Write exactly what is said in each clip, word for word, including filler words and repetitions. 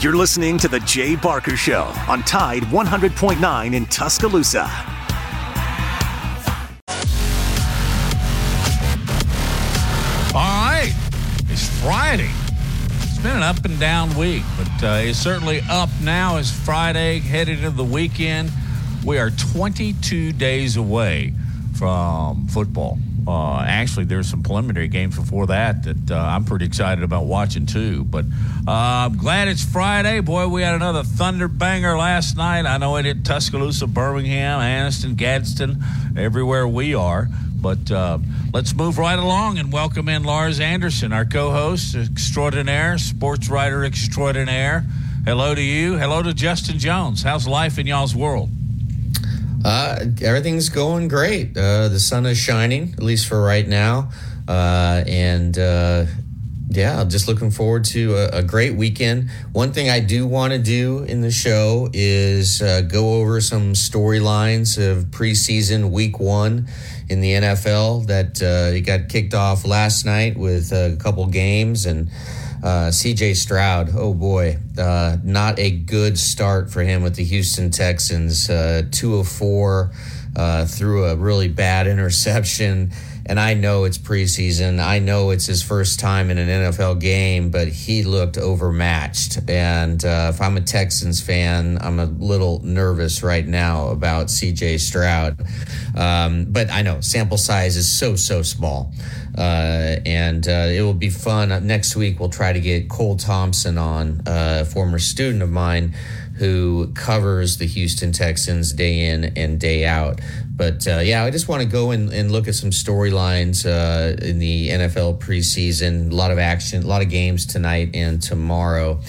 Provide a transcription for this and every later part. You're listening to The Jay Barker Show on Tide one hundred point nine in Tuscaloosa. All right. It's Friday. It's been an up and down week, but uh, it's certainly up now. It's Friday, headed into the weekend. We are twenty-two days away from football. Uh, actually, there's some preliminary games before that that uh, I'm pretty excited about watching, too. But uh, I'm glad it's Friday. Boy, we had another thunder banger last night. I know it hit Tuscaloosa, Birmingham, Anniston, Gadsden, everywhere we are. But uh, let's move right along and welcome in Lars Anderson, our co-host extraordinaire, sports writer extraordinaire. Hello to you. Hello to Justin Jones. How's life in y'all's world? Uh, everything's going great. Uh, the sun is shining, at least for right now. Uh, and, uh, yeah, just looking forward to a, a great weekend. One thing I do want to do in the show is uh, go over some storylines of preseason week one in the N F L that uh, it got kicked off last night with a couple games. And uh, C J Stroud, oh boy, uh, not a good start for him with the Houston Texans. Uh, two of four uh, threw a really bad interception. And I know it's preseason. I know it's his first time in an N F L game, but he looked overmatched. And uh, if I'm a Texans fan, I'm a little nervous right now about C J Stroud. Um, but I know sample size is so, so small. Uh, and uh, it will be fun. Next week, we'll try to get Cole Thompson on, uh, a former student of mine who covers the Houston Texans day in and day out. But, uh, yeah, I just want to go in and look at some storylines uh, in the N F L preseason. A lot of action, a lot of games tonight and tomorrow.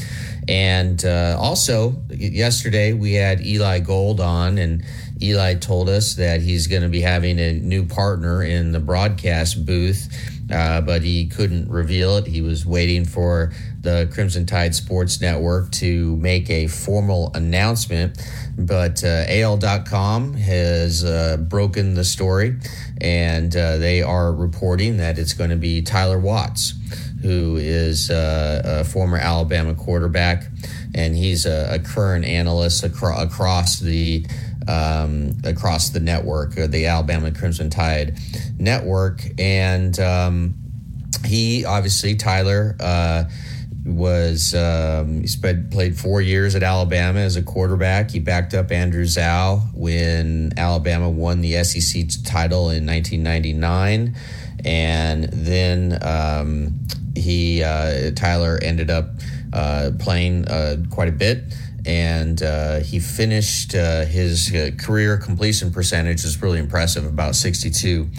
And uh, also, yesterday we had Eli Gold on, and Eli told us that he's going to be having a new partner in the broadcast booth, uh, but he couldn't reveal it. He was waiting for the Crimson Tide Sports Network to make a formal announcement, but uh, A L dot com has uh, broken the story, and uh, they are reporting that it's going to be Tyler Watts, who is uh, a former Alabama quarterback, and he's a, a current analyst acro- across the um, across the network, the Alabama Crimson Tide Network. And um, he, obviously, Tyler, uh, was um, he spent, played four years at Alabama as a quarterback. He backed up Andrew Zhao when Alabama won the S E C title in nineteen ninety-nine, and then um, he uh, Tyler ended up uh, playing uh, quite a bit. And uh, he finished uh, his uh, career completion percentage is really impressive, about sixty-two.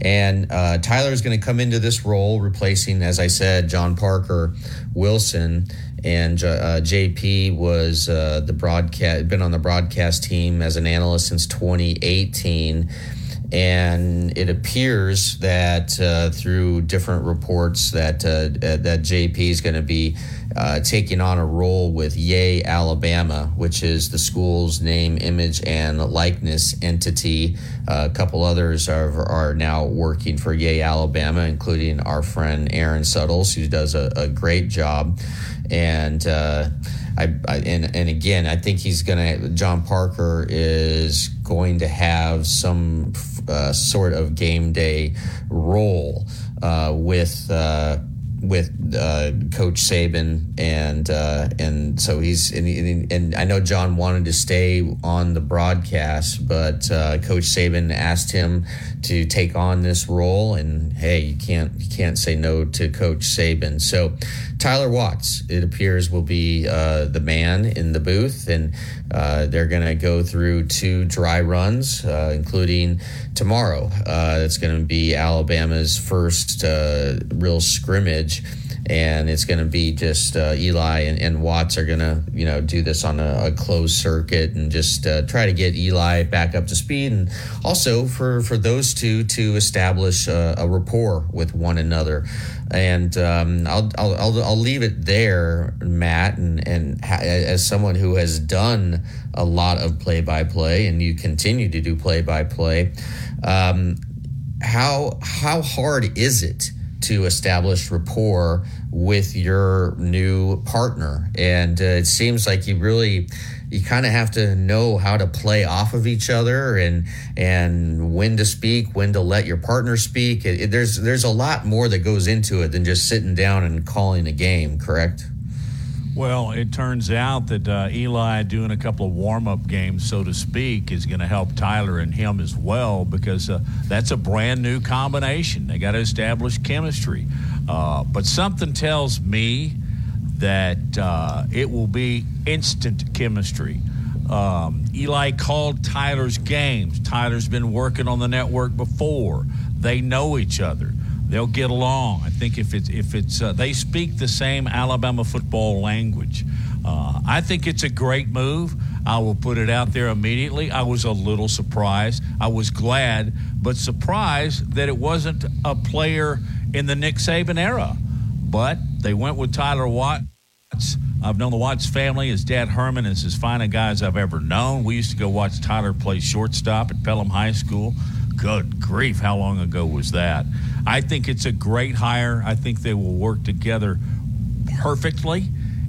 And uh, Tyler is going to come into this role replacing, as I said, John Parker Wilson. And uh, J P was uh, the broadcast, been on the broadcast team as an analyst since twenty eighteen. And it appears that uh, through different reports that uh, that J P is going to be uh, taking on a role with Yea Alabama, which is the school's name, image, and likeness entity. Uh, a couple others are are now working for Yea Alabama, including our friend Aaron Suttles, who does a, a great job. And uh, I, I and, and again, I think he's going to. John Parker is going to have some uh, sort of game day role uh, with uh, with uh, Coach Saban, and uh, and so he's and, and I know John wanted to stay on the broadcast, but uh, Coach Saban asked him to take on this role, and hey, you can't you can't say no to Coach Saban, so. Tyler Watts, it appears, will be uh, the man in the booth, and uh, they're going to go through two dry runs, uh, including tomorrow. Uh, it's going to be Alabama's first uh, real scrimmage, and it's going to be just uh, Eli and, and Watts are going to, you know, do this on a, a closed circuit and just uh, try to get Eli back up to speed, and also for, for those two to establish a, a rapport with one another. And um, I'll, I'll I'll leave it there, Matt. And and ha- as someone who has done a lot of play-by-play, and you continue to do play-by-play, um, how how hard is it to establish rapport with your new partner. And uh, it seems like you really, you kind of have to know how to play off of each other, and and when to speak, when to let your partner speak. It, it, there's there's a lot more that goes into it than just sitting down and calling a game, correct? Well, it turns out that uh, Eli doing a couple of warm-up games, so to speak, is going to help Tyler and him as well, because uh, that's a brand-new combination. They got to establish chemistry. Uh, but something tells me that uh, it will be instant chemistry. Um, Eli called Tyler's games. Tyler's been working on the network before. They know each other. They'll get along. I think if it's if it's uh, they speak the same Alabama football language. Uh, I think it's a great move. I will put it out there immediately. I was a little surprised. I was glad, but surprised that it wasn't a player in the Nick Saban era. But they went with Tyler Watts. I've known the Watts family. His dad, Herman, is as fine a guy as I've ever known. We used to go watch Tyler play shortstop at Pelham High School. Good grief, how long ago was that? I think it's a great hire. I think they will work together perfectly,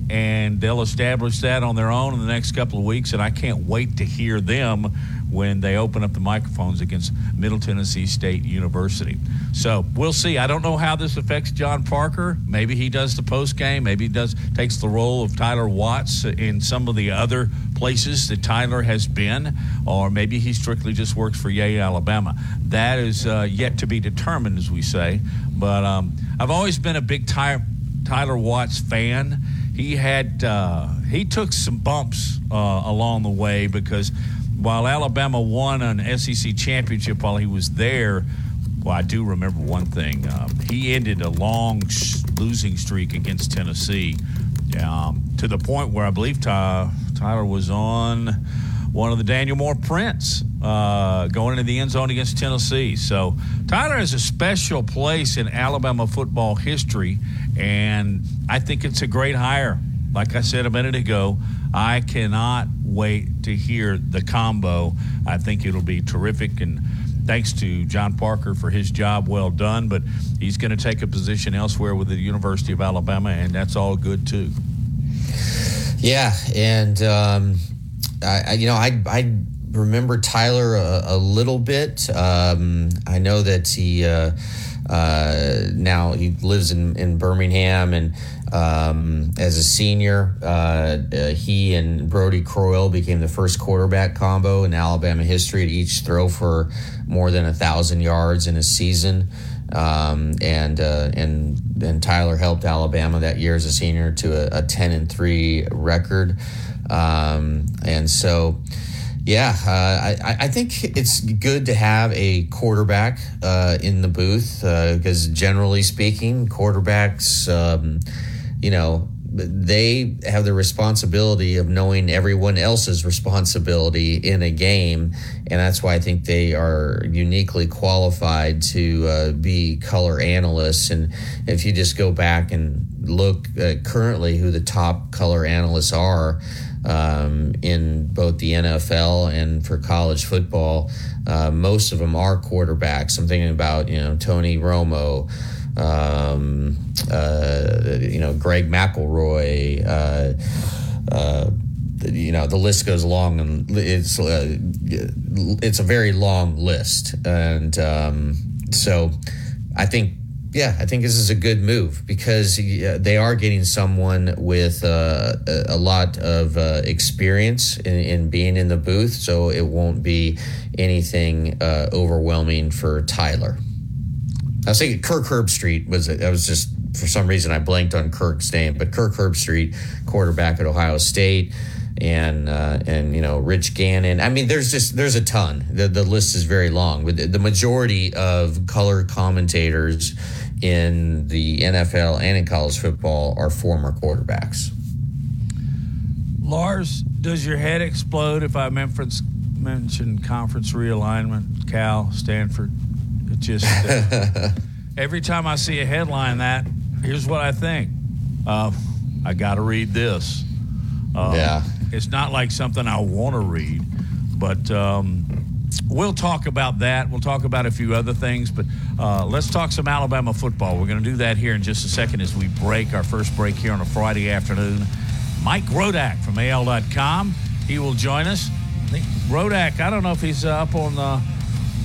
and they'll establish that on their own in the next couple of weeks, and I can't wait to hear them when they open up the microphones against Middle Tennessee State University. So we'll see. I don't know how this affects John Parker. Maybe he does the postgame. Maybe he does takes the role of Tyler Watts in some of the other places that Tyler has been, or maybe he strictly just works for Yea Alabama. That is uh, yet to be determined, as we say. But um, I've always been a big Ty- Tyler Watts fan. He had uh, he took some bumps uh, along the way, because while Alabama won an S E C championship while he was there, well, I do remember one thing. Uh, he ended a long sh- losing streak against Tennessee um, to the point where I believe Ty- Tyler was on one of the Daniel Moore prints uh, going into the end zone against Tennessee. So Tyler has a special place in Alabama football history, and I think it's a great hire. Like I said a minute ago, I cannot wait to hear the combo. I think it'll be terrific, and thanks to John Parker for his job well done, but he's going to take a position elsewhere with the University of Alabama, and that's all good too. Yeah, and um, I, you know, I, I remember Tyler a, a little bit. Um, I know that he uh, uh, now he lives in, in Birmingham, and Um, as a senior, uh, uh, he and Brody Crowell became the first quarterback combo in Alabama history to each throw for more than a thousand yards in a season. Um, and uh, and and Tyler helped Alabama that year as a senior to a, a ten and three record. Um, and so. Yeah, uh, I, I think it's good to have a quarterback uh, in the booth uh, because generally speaking, quarterbacks, um, you know, they have the responsibility of knowing everyone else's responsibility in a game, and that's why I think they are uniquely qualified to uh, be color analysts. And if you just go back and look at currently who the top color analysts are, Um, in both the N F L and for college football, uh, most of them are quarterbacks. I'm thinking about, you know, Tony Romo, um, uh, you know, Greg McElroy, uh, uh, you know, the list goes long, and it's uh, it's a very long list. And um, so I think Yeah, I think this is a good move because they are getting someone with uh, a lot of uh, experience in, in being in the booth, so it won't be anything uh, overwhelming for Tyler. I was thinking Kirk Herbstreit was, I was just, for some reason I blanked on Kirk's name, but Kirk Herbstreit, quarterback at Ohio State, and uh, and you know, Rich Gannon. I mean, there's just there's a ton. The the list is very long. But the majority of color commentators in the N F L and in college football are former quarterbacks. Lars, does your head explode if I mention conference realignment, Cal, Stanford? It just uh, every time I see a headline that, here's what I think. Uh, I got to read this. Um, yeah. It's not like something I want to read, but um, we'll talk about that. We'll talk about a few other things, but uh, let's talk some Alabama football. We're going to do that here in just a second as we break, our first break here on a Friday afternoon. Mike Rodak from A L dot com, he will join us. Rodak, I don't know if he's uh, up on the,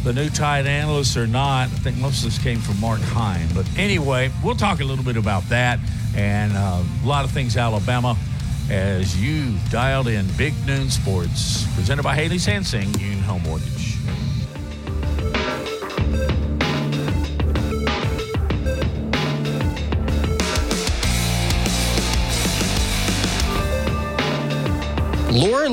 the new tight end list or not. I think most of this came from Mark Hine. But anyway, we'll talk a little bit about that and uh, a lot of things Alabama as you dialed in Big Noon Sports, presented by Haley Sansing, Union Home Mortgage. Laura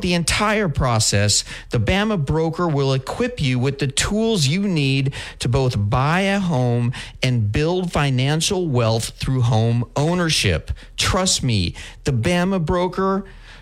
the entire process, the Bama Broker will equip you with the tools you need to both buy a home and build financial wealth through home ownership. Trust me, the Bama Broker,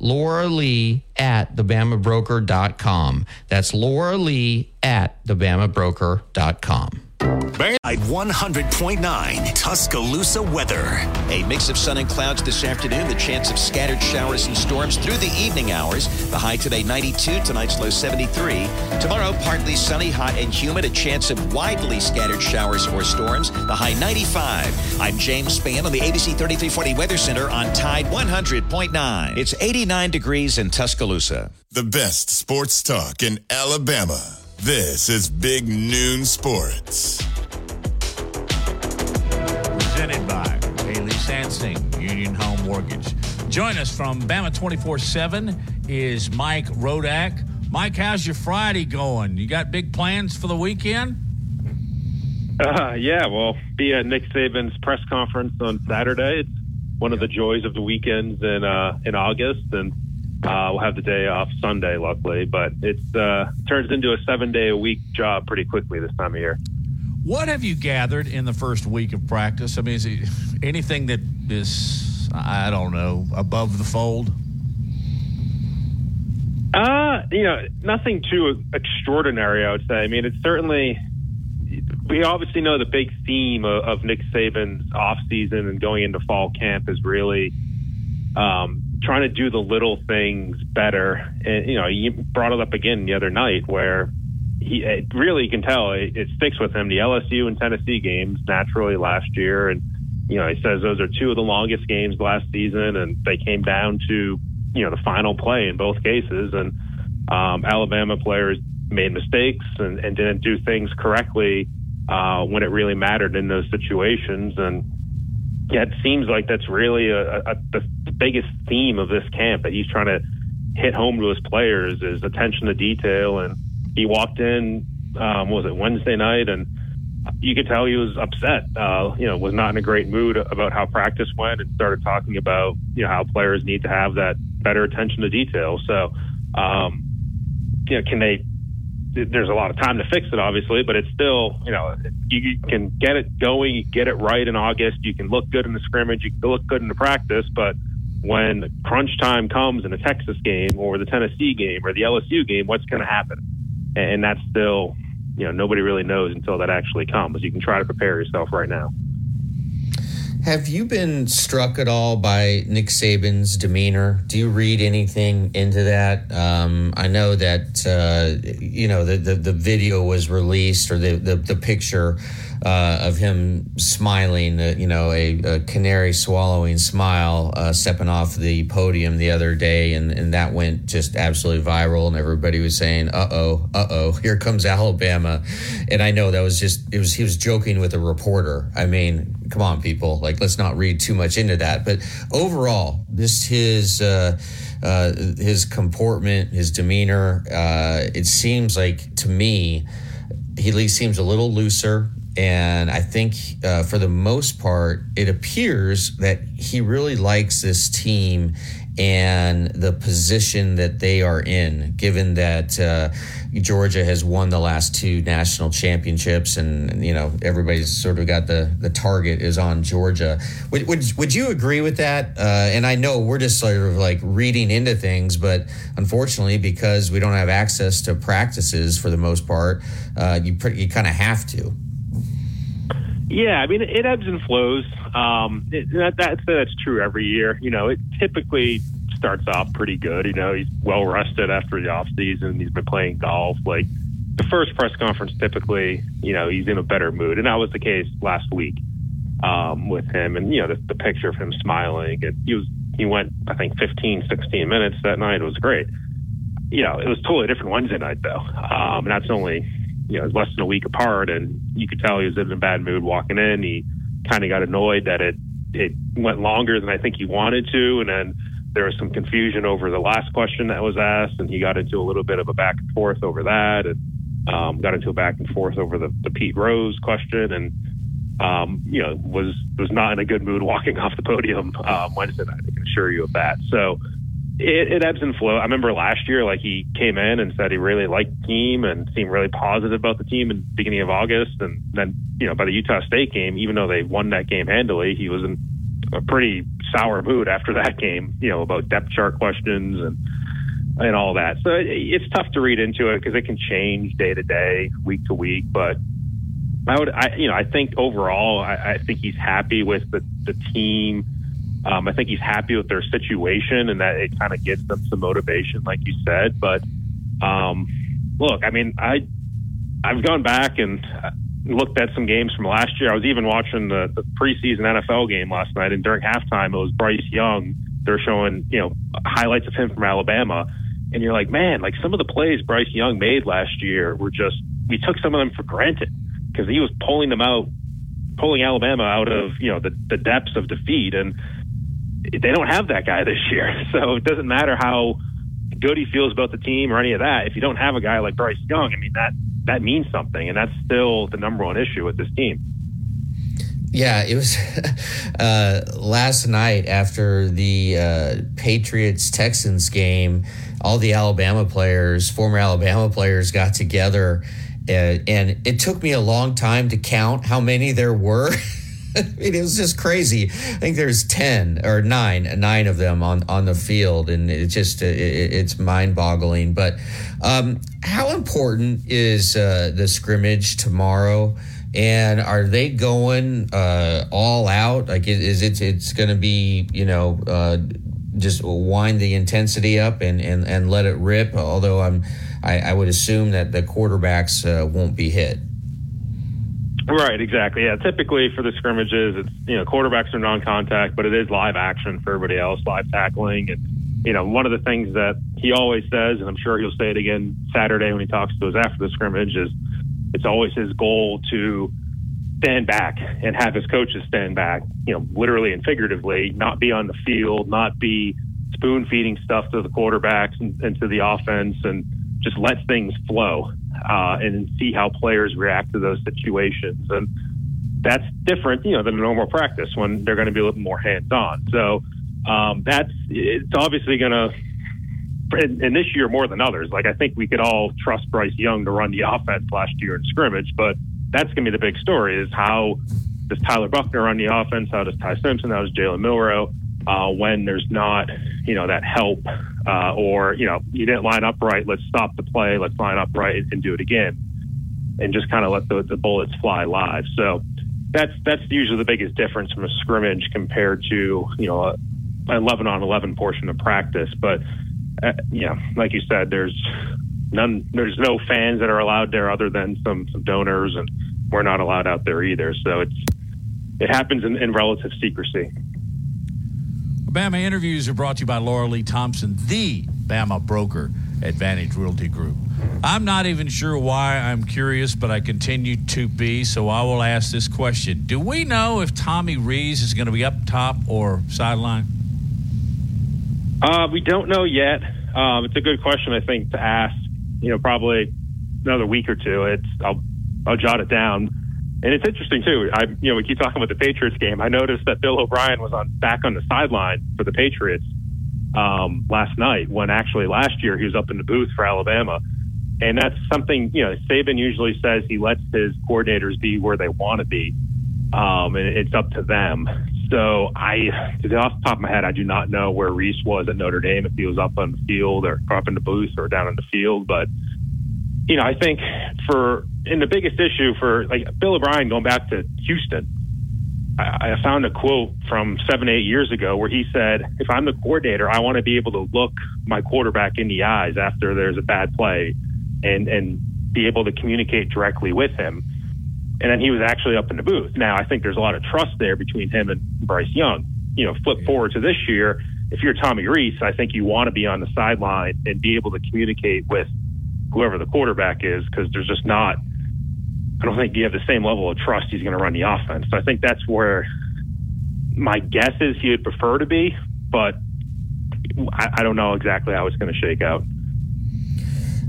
Laura Lee at the Bama Broker dot com. That's Laura Lee at the Bama Broker dot com. one hundred point nine Tuscaloosa weather. A mix of sun and clouds this afternoon. The chance of scattered showers and storms through the evening hours. The high today ninety-two, tonight's low seventy-three. Tomorrow partly sunny, hot and humid. A chance of widely scattered showers or storms. The high ninety-five. I'm James Spann on the A B C thirty-three forty Weather Center on Tide one hundred point nine. It's eighty-nine degrees in Tuscaloosa. The best sports talk in Alabama. This is Big Noon Sports. Presented by Haley Sansing, Union Home Mortgage. Join us from Bama twenty-four seven is Mike Rodak. Mike, how's your Friday going? You got big plans for the weekend? Uh, yeah, well, be at Nick Saban's press conference on Saturday. It's one of the joys of the weekends in, uh, in August, and Uh, we'll have the day off Sunday, luckily, but it uh, turns into a seven-day-a-week job pretty quickly this time of year. What have you gathered in the first week of practice? I mean, is it anything that is, I don't know, above the fold? Uh, you know, nothing too extraordinary, I would say. I mean, it's certainly – we obviously know the big theme of, of Nick Saban's offseason and going into fall camp is really um, – trying to do the little things better. And, you know, you brought it up again the other night where he it really you can tell it, it sticks with him. The L S U and Tennessee games naturally last year. And, you know, he says those are two of the longest games last season. And they came down to, you know, the final play in both cases. And um, Alabama players made mistakes and, and didn't do things correctly uh, when it really mattered in those situations. And, yeah, it seems like that's really a, a, the biggest theme of this camp that he's trying to hit home to his players is attention to detail. And he walked in, um, what was it, Wednesday night, and you could tell he was upset, uh, you know, was not in a great mood about how practice went and started talking about, you know, how players need to have that better attention to detail. So, um, you know, can they – there's a lot of time to fix it, obviously, but it's still, you know – you can get it going, you get it right in August, you can look good in the scrimmage, you can look good in the practice, but when crunch time comes in a Texas game or the Tennessee game or the L S U game, what's going to happen? And that's still, you know, nobody really knows until that actually comes. You can try to prepare yourself right now. Have you been struck at all by Nick Saban's demeanor? Do you read anything into that? Um, I know that, uh, you know, the, the, the video was released or the, the, the picture uh, of him smiling, uh, you know, a, a canary swallowing smile uh, stepping off the podium the other day. And, and that went just absolutely viral. And everybody was saying, uh-oh, uh-oh, here comes Alabama. And I know that was just, it was he was joking with a reporter. I mean, come on, people, like, let's not read too much into that. But overall, just his uh, uh, his comportment, his demeanor, uh, it seems like to me, he at least seems a little looser. And I think uh, for the most part, it appears that he really likes this team and the position that they are in, given that uh, Georgia has won the last two national championships and, you know, everybody's sort of got the, the target is on Georgia. Would, would, would you agree with that? Uh, and I know we're just sort of like reading into things, but unfortunately, because we don't have access to practices for the most part, uh, you, pre- you kind of have to. Yeah, I mean, it ebbs and flows. Um, it, that, that's that's true every year. You know, it typically starts off pretty good. You know, he's well rested after the off season. He's been playing golf. Like the first press conference, typically, you know, he's in a better mood, and that was the case last week um, with him. And you know, the, the picture of him smiling. And he was he went, I think, fifteen, sixteen minutes that night. It was great. You know, it was totally different Wednesday night though. Um, and that's only. You know, less than a week apart, and you could tell he was in a bad mood walking in. He kind of got annoyed that it it went longer than I think he wanted to, and then there was some confusion over the last question that was asked, and he got into a little bit of a back and forth over that, and um, got into a back and forth over the, the Pete Rose question, and um, you know, was was not in a good mood walking off the podium um, Wednesday night. I can assure you of that. So It, it ebbs and flows. I remember last year, like, he came in and said he really liked the team and seemed really positive about the team in the beginning of August. And then, you know, by the Utah State game, even though they won that game handily, he was in a pretty sour mood after that game, you know, about depth chart questions and and all that. So it, it's tough to read into it because it can change day to day, week to week. But I would, I, you know, I think overall, I, I think he's happy with the, the team. Um, I think he's happy with their situation and that it kind of gives them some motivation, like you said. But um, look, I mean, I, I've gone back and looked at some games from last year. I was even watching the, the preseason N F L game last night, and during halftime, it was Bryce Young. They're showing, you know, highlights of him from Alabama. And you're like, man, like some of the plays Bryce Young made last year were just, we took some of them for granted because he was pulling them out, pulling Alabama out of, you know, the, the depths of defeat. And they don't have that guy this year, so it doesn't matter how good he feels about the team or any of that. If you don't have a guy like Bryce Young, I mean, that that means something, and that's still the number one issue with this team. Yeah, it was uh, last night after the uh, Patriots-Texans game, all the Alabama players, former Alabama players got together, and, and it took me a long time to count how many there were. It was just crazy. I think there's ten or nine, nine of them on, on the field, and it's just it, it's mind-boggling. But um, how important is uh, the scrimmage tomorrow? And are they going uh, all out? Like, is it it's going to be, you know, uh, just wind the intensity up and, and, and let it rip? Although I'm, I, I would assume that the quarterbacks uh, won't be hit. Right, exactly. Yeah, typically for the scrimmages, it's, you know, quarterbacks are non-contact, but it is live action for everybody else, live tackling. And, you know, one of the things that he always says, and I'm sure he'll say it again Saturday when he talks to us after the scrimmage, is it's always his goal to stand back and have his coaches stand back, you know, literally and figuratively, not be on the field, not be spoon-feeding stuff to the quarterbacks and, and to the offense, and just let things flow. Uh, and see how players react to those situations. And that's different, you know, than normal practice when they're going to be a little more hands-on. So um, that's it's obviously going to, and, and this year more than others, like I think we could all trust Bryce Young to run the offense last year in scrimmage, but that's going to be the big story is how does Tyler Buchner run the offense, how does Ty Simpson, how does Jalen Milroe, uh, when there's not, you know, that help. Uh, or, you know, you didn't line up right, let's stop the play, let's line up right and do it again, and just kind of let the, the bullets fly live. So that's that's usually the biggest difference from a scrimmage compared to, you know, a eleven on eleven portion of practice. But, uh, you know, like you said, there's none, there's no fans that are allowed there other than some, some donors, and we're not allowed out there either. So it's it happens in, in relative secrecy. Bama interviews are brought to you by Laura Lee Thompson, the Bama broker, Advantage Realty Group. I'm not even sure why I'm curious, but I continue to be, so I will ask this question. Do we know if Tommy Rees is going to be up top or sideline? Uh, we don't know yet. Um, it's a good question, I think, to ask, you know, probably another week or two. It's I'll, I'll jot it down. And it's interesting, too. I, you know, we keep talking about the Patriots game. I noticed that Bill O'Brien was on back on the sideline for the Patriots um, last night, when actually last year he was up in the booth for Alabama. And that's something, you know, Saban usually says he lets his coordinators be where they want to be, um, and it's up to them. So I, to the off the top of my head, I do not know where Rees was at Notre Dame, if he was up on the field or up in the booth or down in the field. But, you know, I think for – and the biggest issue for, like, Bill O'Brien going back to Houston, I, I found a quote from seven, eight years ago where he said, if I'm the coordinator, I want to be able to look my quarterback in the eyes after there's a bad play and, and be able to communicate directly with him. And then he was actually up in the booth. Now, I think there's a lot of trust there between him and Bryce Young. You know, flip forward to this year, if you're Tommy Rees, I think you want to be on the sideline and be able to communicate with whoever the quarterback is, because there's just not – I don't think you have the same level of trust he's going to run the offense. So I think that's where my guess is he would prefer to be, but I, I don't know exactly how it's going to shake out.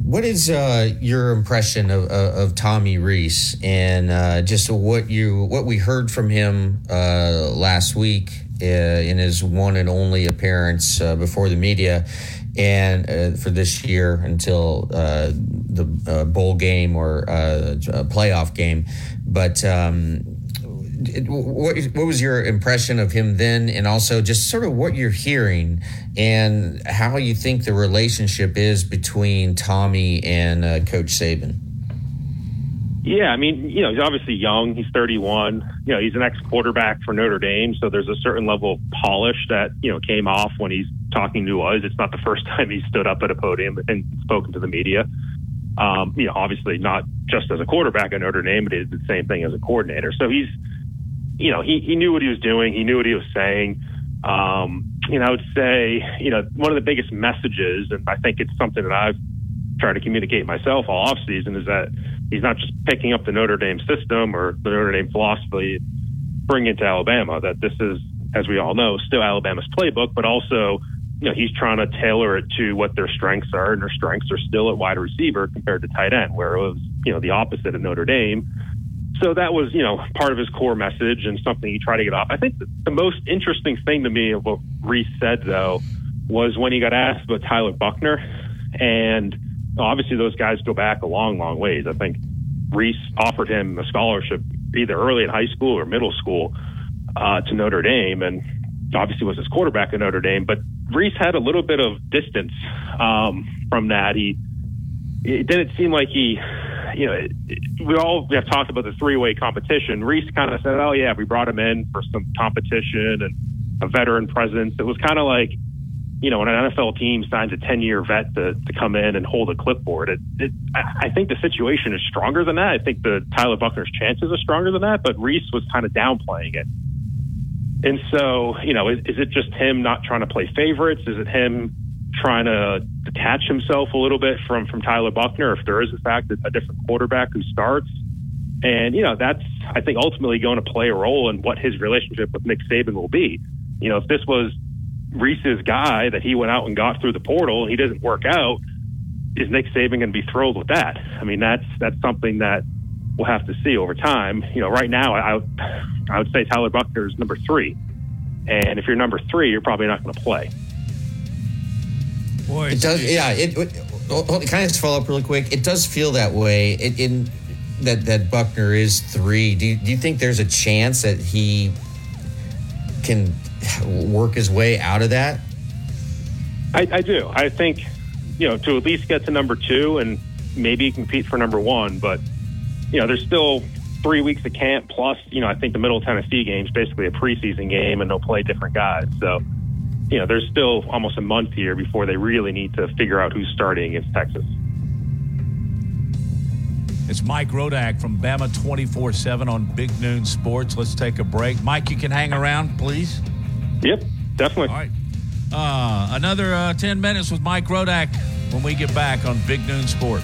What is uh, your impression of, of, of Tommy Rees and uh, just what you what we heard from him uh, last week uh, in his one and only appearance uh, before the media, and uh, for this year until uh, the uh, bowl game or uh, a playoff game? But um, what what was your impression of him then, and also just sort of what you're hearing and how you think the relationship is between Tommy and uh, Coach Saban? Yeah, I mean, you know, he's obviously young. He's thirty-one. You know, he's an ex-quarterback for Notre Dame, so there's a certain level of polish that, you know, came off when he's talking to us. It's not the first time he stood up at a podium and spoken to the media. Um, you know, obviously not just as a quarterback at Notre Dame, but he did the same thing as a coordinator. So he's, you know, he, he knew what he was doing. He knew what he was saying. Um, you know, I would say, you know, one of the biggest messages, and I think it's something that I've tried to communicate myself all offseason, is that he's not just picking up the Notre Dame system or the Notre Dame philosophy, bring it to Alabama, that this is, as we all know, still Alabama's playbook, but also, you know, he's trying to tailor it to what their strengths are, and their strengths are still at wide receiver compared to tight end, where it was, you know, the opposite at Notre Dame. So that was, you know, part of his core message and something he tried to get off. I think the most interesting thing to me of what Rees said, though, was when he got asked about Tyler Buchner. And obviously those guys go back a long, long ways. I think Rees offered him a scholarship either early in high school or middle school uh, to Notre Dame, and obviously was his quarterback at Notre Dame. But Rees had a little bit of distance um, from that. He It didn't seem like he... You know, it, it, we all have talked about the three-way competition. Rees kind of said, oh, yeah, we brought him in for some competition and a veteran presence. It was kind of like, you know, when an N F L team signs a ten-year vet to, to come in and hold a clipboard. It, it, I think the situation is stronger than that. I think the Tyler Buchner's chances are stronger than that, but Rees was kind of downplaying it. And so, you know, is, is it just him not trying to play favorites? Is it him trying to detach himself a little bit from, from Tyler Buchner, if there is, in fact, a different quarterback who starts? And, you know, that's, I think, ultimately going to play a role in what his relationship with Nick Saban will be. You know, if this was Reese's guy that he went out and got through the portal and he doesn't work out, is Nick Saban going to be thrilled with that? I mean, that's that's something that we'll have to see over time. You know, right now, I, I would say Tyler Buchner is number three. And if you're number three, you're probably not going to play. Boy, it does, yeah. It, it, can I just follow up really quick? It does feel that way. It, in that that Buchner is three. Do you, do you think there's a chance that he can work his way out of that? I, I do. I think, you know, to at least get to number two and maybe compete for number one. But, you know, there's still three weeks of camp plus. You know, I think the Middle Tennessee game is basically a preseason game, and they'll play different guys. So, you know, there's still almost a month here before they really need to figure out who's starting against Texas. It's Mike Rodak from Bama twenty-four seven on Big Noon Sports. Let's take a break. Mike, you can hang around, please. Yep, definitely. All right. Uh, another uh, ten minutes with Mike Rodak. when we get back on Big Noon Sports.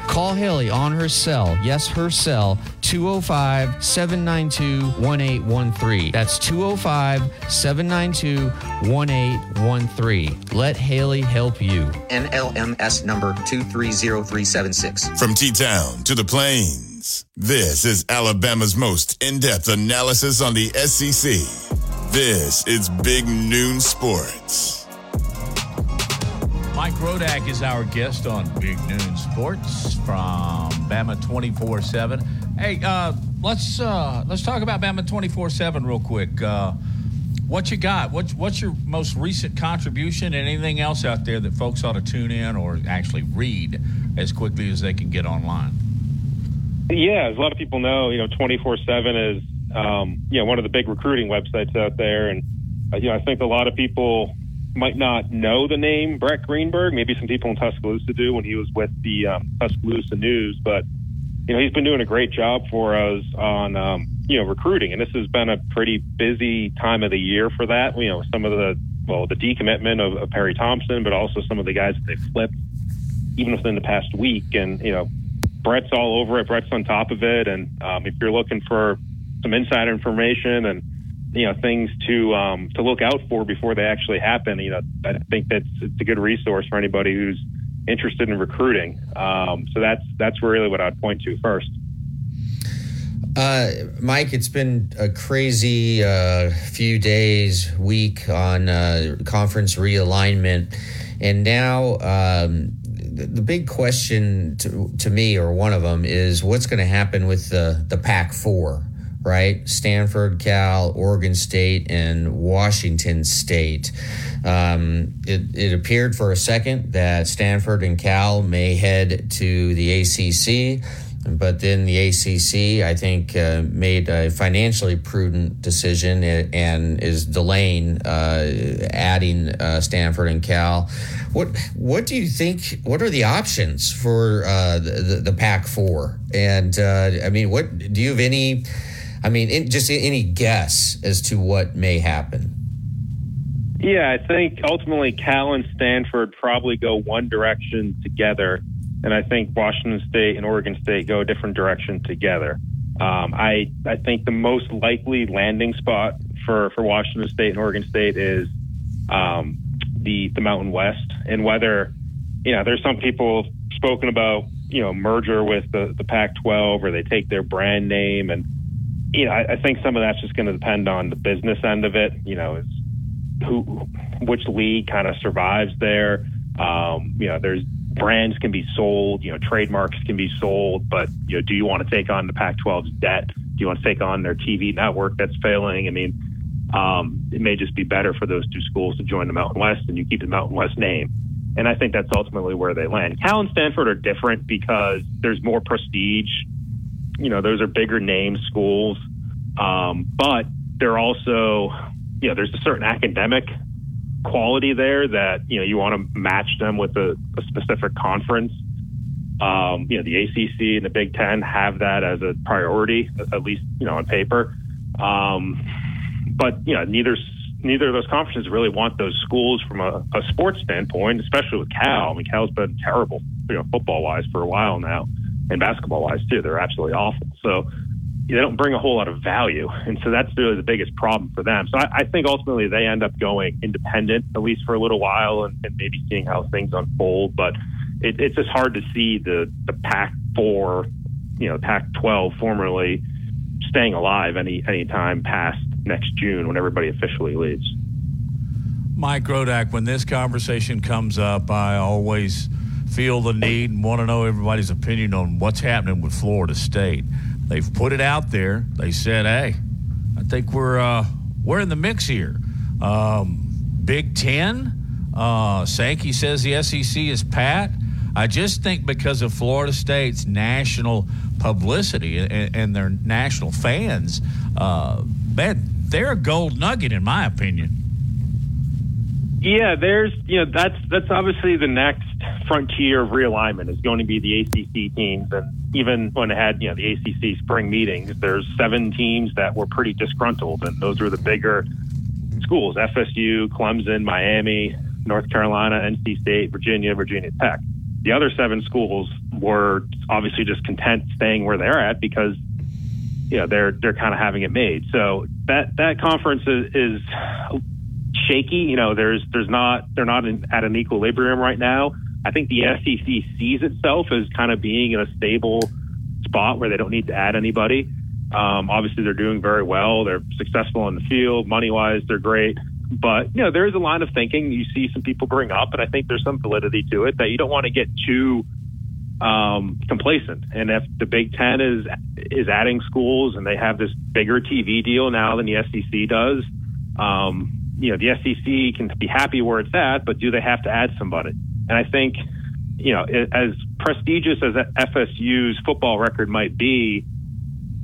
Call Haley on her cell, yes, her cell, two oh five, seven nine two, one eight one three. That's two oh five, seven nine two, one eight one three. Let Haley help you. N L M S number two three oh three seven six. From T-Town to the Plains, this is Alabama's most in-depth analysis on the S E C. This is Big Noon Sports. Mike Rodak is our guest on Big Noon Sports from Bama twenty-four seven. Hey, uh, let's uh, let's talk about Bama twenty-four seven real quick. Uh, what you got? What's, what's your most recent contribution and anything else out there that folks ought to tune in or actually read as quickly as they can get online? Yeah, as a lot of people know, you know, twenty-four seven is, um, you know, one of the big recruiting websites out there. And, uh, you know, I think a lot of people might not know the name Brett Greenberg. Maybe some people in Tuscaloosa do when he was with the um, Tuscaloosa News. But, you know, he's been doing a great job for us on, um, you know, recruiting. And this has been a pretty busy time of the year for that. You know, some of the, well, the decommitment of, of Perry Thompson, but also some of the guys that they've flipped even within the past week. And, you know, Brett's all over it. Brett's on top of it. And um, if you're looking for some insider information and, you know, things to um, to look out for before they actually happen, you know, I think that's it's a good resource for anybody who's interested in recruiting. Um, so that's that's really what I'd point to first. Uh, Mike, it's been a crazy uh, few days, week on uh, conference realignment. And now um, the, the big question to, to me, or one of them, is what's going to happen with the, the Pac four? Right? Stanford, Cal, Oregon State, and Washington State. Um, it, it appeared for a second that Stanford and Cal may head to the A C C, but then the A C C, I think, uh, made a financially prudent decision and is delaying uh, adding uh, Stanford and Cal. What what do you think? What are the options for uh, the, the Pac four? And uh, I mean, what do you have any? I mean, it, just any guess as to what may happen? Yeah, I think ultimately Cal and Stanford probably go one direction together, and I think Washington State and Oregon State go a different direction together. Um, I I think the most likely landing spot for, for Washington State and Oregon State is um, the the Mountain West, and whether, you know, there's some people spoken about, you know, merger with the, the Pac twelve, or they take their brand name. And you know, I, I think some of that's just going to depend on the business end of it. You know, is who, which league kind of survives there. Um, you know, there's brands can be sold. You know, trademarks can be sold. But you know, do you want to take on the Pac twelve's debt? Do you want to take on their T V network that's failing? I mean, um, it may just be better for those two schools to join the Mountain West, and you keep the Mountain West name. And I think that's ultimately where they land. Cal and Stanford are different because there's more prestige. You know, those are bigger name schools, um, but they're also, you know, there's a certain academic quality there that, you know, you want to match them with a, a specific conference. Um, you know, the A C C and the Big Ten have that as a priority, at least, you know, on paper. Um, but, you know, neither neither of those conferences really want those schools from a, a sports standpoint, especially with Cal. I mean, Cal's been terrible, you know, football-wise for a while now. And basketball-wise, too, they're absolutely awful. So, they don't bring a whole lot of value. And so that's really the biggest problem for them. So I, I think ultimately they end up going independent, at least for a little while, and, and maybe seeing how things unfold. But it, it's just hard to see the, the Pac four, you know, Pac twelve formerly staying alive any any time past next June when everybody officially leaves. Mike Rodak, when this conversation comes up, I always feel the need and want to know everybody's opinion on what's happening with Florida State. They've put it out there. They said, hey, I think we're uh, we're in the mix here. Um, Big Ten, uh, Sankey says the S E C is pat. I just think because of Florida State's national publicity and, and their national fans, uh, man, they're a gold nugget in my opinion. Yeah, there's, you know, that's that's obviously the next frontier of realignment is going to be the A C C teams. And even when it had, you know, the A C C spring meetings, there's seven teams that were pretty disgruntled, and those were the bigger schools: F S U, Clemson, Miami, North Carolina, N C State, Virginia, Virginia Tech. The other seven schools were obviously just content staying where they're at because, you know, they're they're kind of having it made. So that that conference is. is shaky, you know, there's there's not they're not in, at an equilibrium right now. I think the S E C sees itself as kind of being in a stable spot where they don't need to add anybody. Um, obviously, they're doing very well. They're successful in the field, money wise, they're great. But you know, there is a line of thinking you see some people bring up, and I think there's some validity to it that you don't want to get too um, complacent. And if the Big Ten is is adding schools and they have this bigger T V deal now than the S E C does. Um, You know, the S E C can be happy where it's at, but do they have to add somebody? And I think, you know, as prestigious as F S U's football record might be,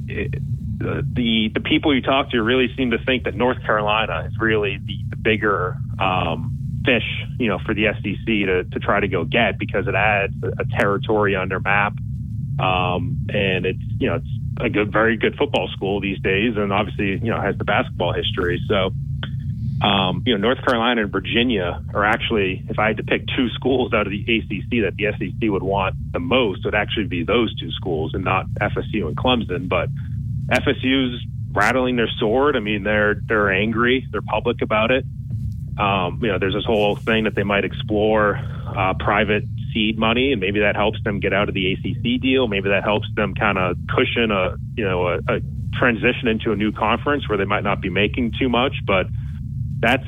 it, the the people you talk to really seem to think that North Carolina is really the, the bigger um, fish, you know, for the S E C to, to try to go get because it adds a, a territory on their map. Um, and it's, you know, it's a good, very good football school these days, and obviously, you know, has the basketball history. So, Um, you know, North Carolina and Virginia are actually, if I had to pick two schools out of the A C C that the S E C would want the most, it would actually be those two schools and not F S U and Clemson. But F S U's rattling their sword. I mean, they're they're angry. They're public about it. Um, you know, there's this whole thing that they might explore uh, private seed money, and maybe that helps them get out of the A C C deal. Maybe that helps them kind of cushion a, you know, a, a transition into a new conference where they might not be making too much, but that's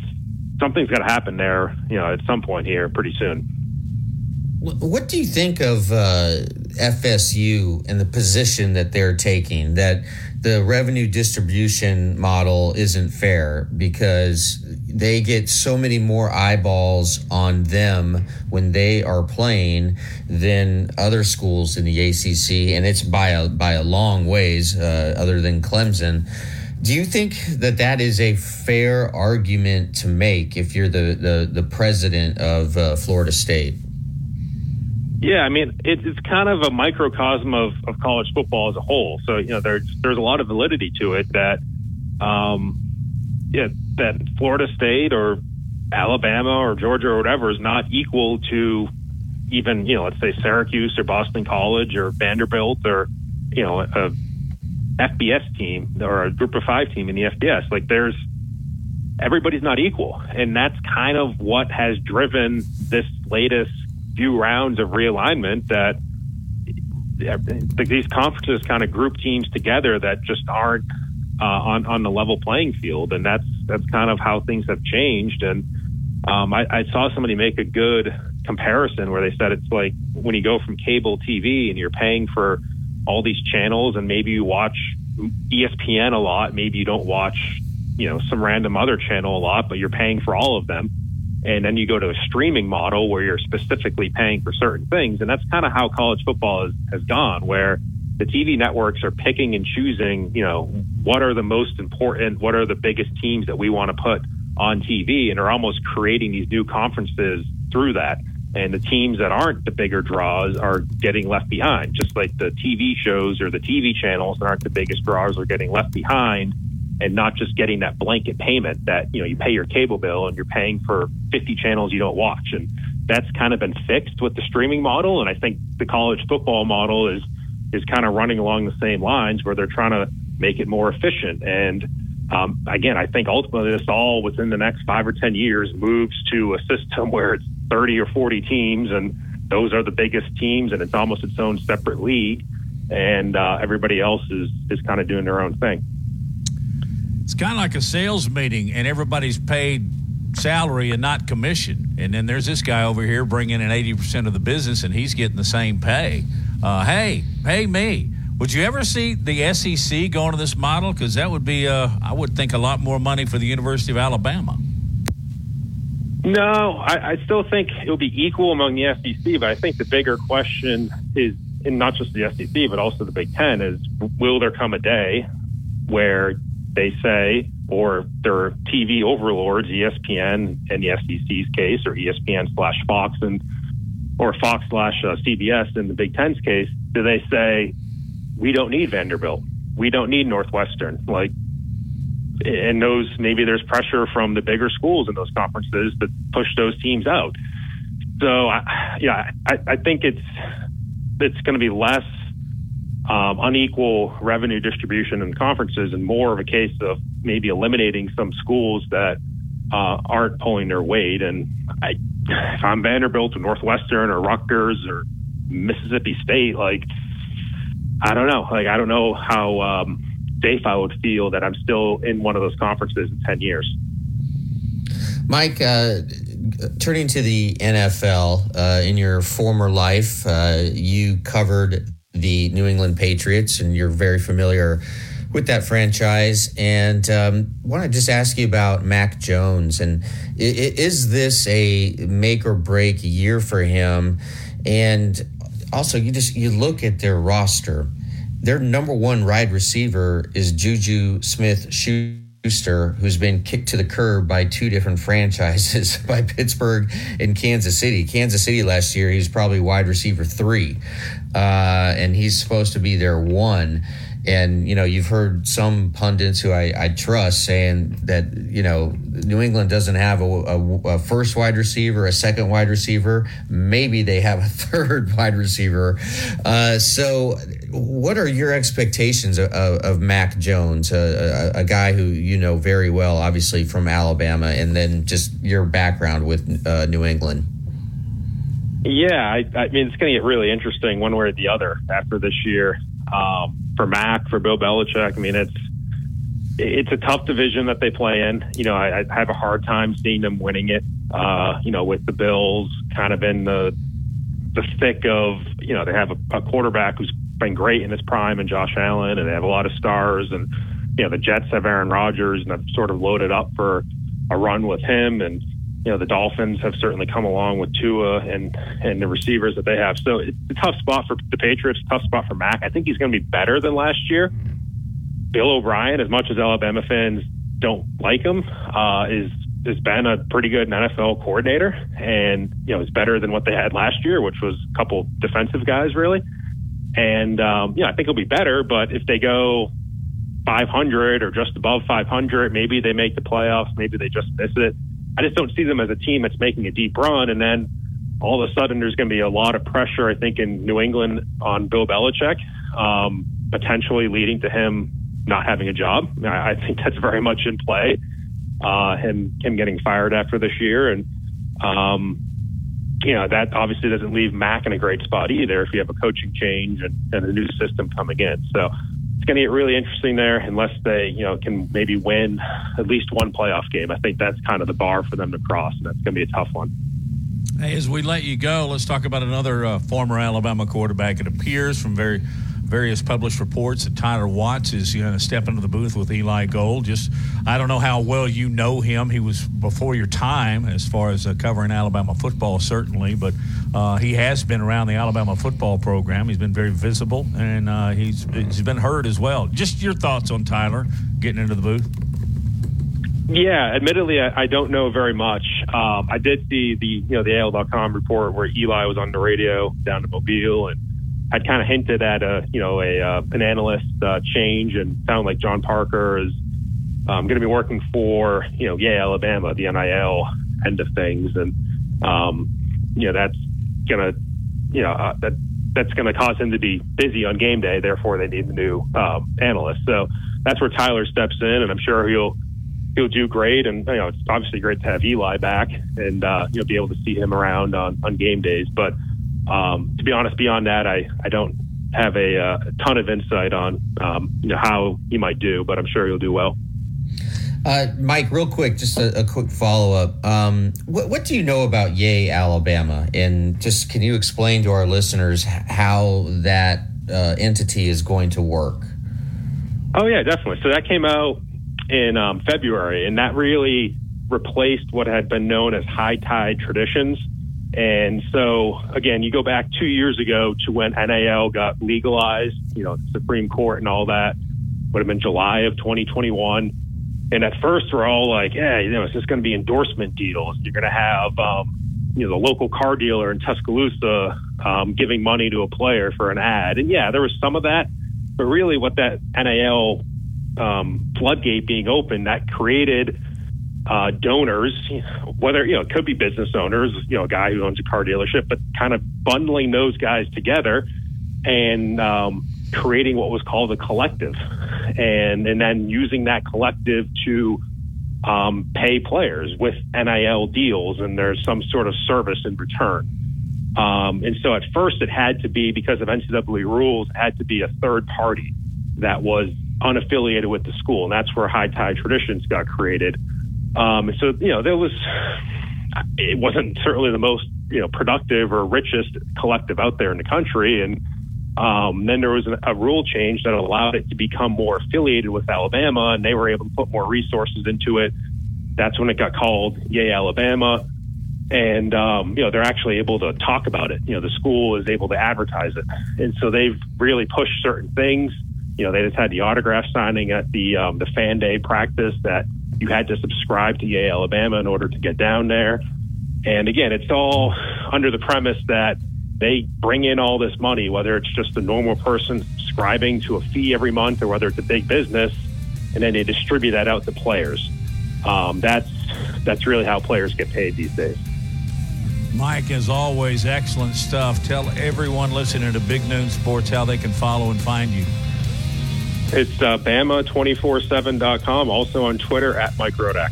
something's got to happen there, you know, at some point here pretty soon. What do you think of uh, F S U and the position that they're taking, that the revenue distribution model isn't fair because they get so many more eyeballs on them when they are playing than other schools in the A C C, and it's by a, by a long ways uh, other than Clemson? Do you think that that is a fair argument to make if you're the, the, the president of uh, Florida State? Yeah, I mean, it, it's kind of a microcosm of, of college football as a whole. So, you know, there's there's a lot of validity to it that, um, yeah, that Florida State or Alabama or Georgia or whatever is not equal to even, you know, let's say Syracuse or Boston College or Vanderbilt or, you know, a F B S team or a group of five team in the F B S. Like there's everybody's not equal, and that's kind of what has driven this latest few rounds of realignment that these conferences kind of group teams together that just aren't uh, on on the level playing field, and that's that's kind of how things have changed. And um, I, I saw somebody make a good comparison where they said it's like when you go from cable T V and you're paying for all these channels, and maybe you watch E S P N a lot, maybe you don't watch, you know, some random other channel a lot, but you're paying for all of them. And then you go to a streaming model where you're specifically paying for certain things. And that's kind of how college football has, has gone, where the T V networks are picking and choosing, you know, what are the most important, what are the biggest teams that we want to put on T V, and are almost creating these new conferences through that. And the teams that aren't the bigger draws are getting left behind, just like the T V shows or the T V channels that aren't the biggest draws are getting left behind and not just getting that blanket payment that, you know, you pay your cable bill and you're paying for fifty channels you don't watch. And that's kind of been fixed with the streaming model. And I think the college football model is, is kind of running along the same lines where they're trying to make it more efficient. And um, again, I think ultimately this all within the next five or ten years moves to a system where it's thirty or forty teams, and those are the biggest teams, and it's almost its own separate league, and uh, everybody else is, is kind of doing their own thing. It's kind of like a sales meeting, and everybody's paid salary and not commission. And then there's this guy over here bringing in eighty percent of the business, and he's getting the same pay. Uh, hey, pay me. Would you ever see the S E C going to this model? Because that would be, uh, I would think, a lot more money for the University of Alabama. No, I, I still think it will be equal among the S E C, but I think the bigger question is, and not just the S E C, but also the Big Ten, is will there come a day where they say, or their T V overlords, E S P N in the S E C's case, or E S P N slash Fox, and or Fox slash uh, C B S in the Big Ten's case, do they say, we don't need Vanderbilt, we don't need Northwestern? Like, and those, maybe there's pressure from the bigger schools in those conferences that push those teams out. So, I, yeah, I, I think it's it's going to be less um, unequal revenue distribution in conferences and more of a case of maybe eliminating some schools that uh, aren't pulling their weight. And I, if I'm Vanderbilt or Northwestern or Rutgers or Mississippi State, like, I don't know. Like, I don't know how um, safe I would feel that I'm still in one of those conferences in ten years. Mike, uh, turning to the N F L, uh, in your former life, uh, you covered the New England Patriots, and you're very familiar with that franchise. And um, want to just ask you about Mac Jones. And is this a make or break year for him? And also, you just you look at their roster. Their number one wide receiver is Juju Smith-Schuster, who's been kicked to the curb by two different franchises, by Pittsburgh and Kansas City. Kansas City last year, he was probably wide receiver three, uh, and he's supposed to be their one. And, you know, you've heard some pundits who I, I trust saying that, you know, New England doesn't have a, a, a first wide receiver, a second wide receiver. Maybe they have a third wide receiver. Uh, so what are your expectations of, of, of Mac Jones, a, a, a guy who you know very well, obviously, from Alabama, and then just your background with uh, New England? Yeah, I, I mean, it's going to get really interesting one way or the other after this year. Um, for Mac, for Bill Belichick, I mean, it's it's a tough division that they play in. You know, I, I have a hard time seeing them winning it. Uh, you know, with the Bills kind of in the the thick of, you know, they have a, a quarterback who's been great in his prime, and Josh Allen, and they have a lot of stars. And, you know, the Jets have Aaron Rodgers, and have sort of loaded up for a run with him. And, you know, the Dolphins have certainly come along with Tua and, and the receivers that they have. So it's a tough spot for the Patriots, tough spot for Mac. I think he's going to be better than last year. Bill O'Brien, as much as Alabama fans don't like him, uh, is has been a pretty good N F L coordinator, and, you know, is better than what they had last year, which was a couple defensive guys, really. And, um, yeah, I think he'll be better, but if they go five hundred or just above five hundred, maybe they make the playoffs, maybe they just miss it. I just don't see them as a team that's making a deep run. And then all of a sudden there's going to be a lot of pressure, I think, in New England on Bill Belichick, um, potentially leading to him not having a job. I think that's very much in play, uh, him, him getting fired after this year. And, um, you know, that obviously doesn't leave Mac in a great spot either if you have a coaching change and, and a new system coming in. So it's going to get really interesting there unless they, you know, can maybe win at least one playoff game. I think that's kind of the bar for them to cross, and that's going to be a tough one. Hey, as we let you go, let's talk about another uh, former Alabama quarterback. It appears from very various published reports that Tyler Watts is going to step into the booth with Eli Gold. Just, I don't know how well you know him. He was before your time as far as uh, covering Alabama football, certainly, but uh, he has been around the Alabama football program. He's been very visible, and uh, he's he's been heard as well. Just your thoughts on Tyler getting into the booth? Yeah, admittedly, I, I don't know very much. Um, I did see the you know the A L dot com report where Eli was on the radio down to Mobile, and I'd kind of hinted at a, you know, a uh, an analyst uh, change, and sound like John Parker is um, going to be working for, you know, Yea Alabama, the N I L end of things, and um, you know that's going to, you know, uh, that that's going to cause him to be busy on game day. Therefore, they need the new um, analyst. So that's where Tyler steps in, and I'm sure he'll he'll do great. And you know, it's obviously great to have Eli back, and uh, you'll be able to see him around on, on game days. But um, to be honest, beyond that, I, I don't have a, a ton of insight on um, you know, how he might do, but I'm sure he'll do well. Uh, Mike, real quick, just a, a quick follow-up. Um, what, what do you know about Yea Alabama? And just can you explain to our listeners how that uh, entity is going to work? Oh, yeah, definitely. So that came out in um, February, and that really replaced what had been known as High Tide Traditions. And so, again, you go back two years ago to when N I L got legalized, you know, the Supreme Court and all that, would have been July of twenty twenty-one. And at first, we're all like, yeah, you know, it's just going to be endorsement deals. You're going to have, um, you know, the local car dealer in Tuscaloosa um, giving money to a player for an ad. And, yeah, there was some of that. But really what that N I L um, floodgate being open, that created uh, donors, whether, you know, it could be business owners, you know, a guy who owns a car dealership, but kind of bundling those guys together and um, creating what was called a collective. And and then using that collective to um, pay players with N I L deals, and there's some sort of service in return. Um, and so at first it had to be, because of N C double A rules, it had to be a third party that was unaffiliated with the school, and that's where High Tide Traditions got created. Um, and so, you know, there was, it wasn't certainly the most, you know, productive or richest collective out there in the country, and Um, then there was a rule change that allowed it to become more affiliated with Alabama, and they were able to put more resources into it. That's when it got called Yea Alabama. And, um, you know, they're actually able to talk about it. You know, the school is able to advertise it. And so they've really pushed certain things. You know, they just had the autograph signing at the, um, the fan day practice that you had to subscribe to Yea Alabama in order to get down there. And again, it's all under the premise that they bring in all this money, whether it's just the normal person subscribing to a fee every month or whether it's a big business, and then they distribute that out to players. Um, that's that's really how players get paid these days. Mike, as always, excellent stuff. Tell everyone listening to Big Noon Sports how they can follow and find you. It's uh, Bama two four seven dot com, also on Twitter, at Mike Rodak.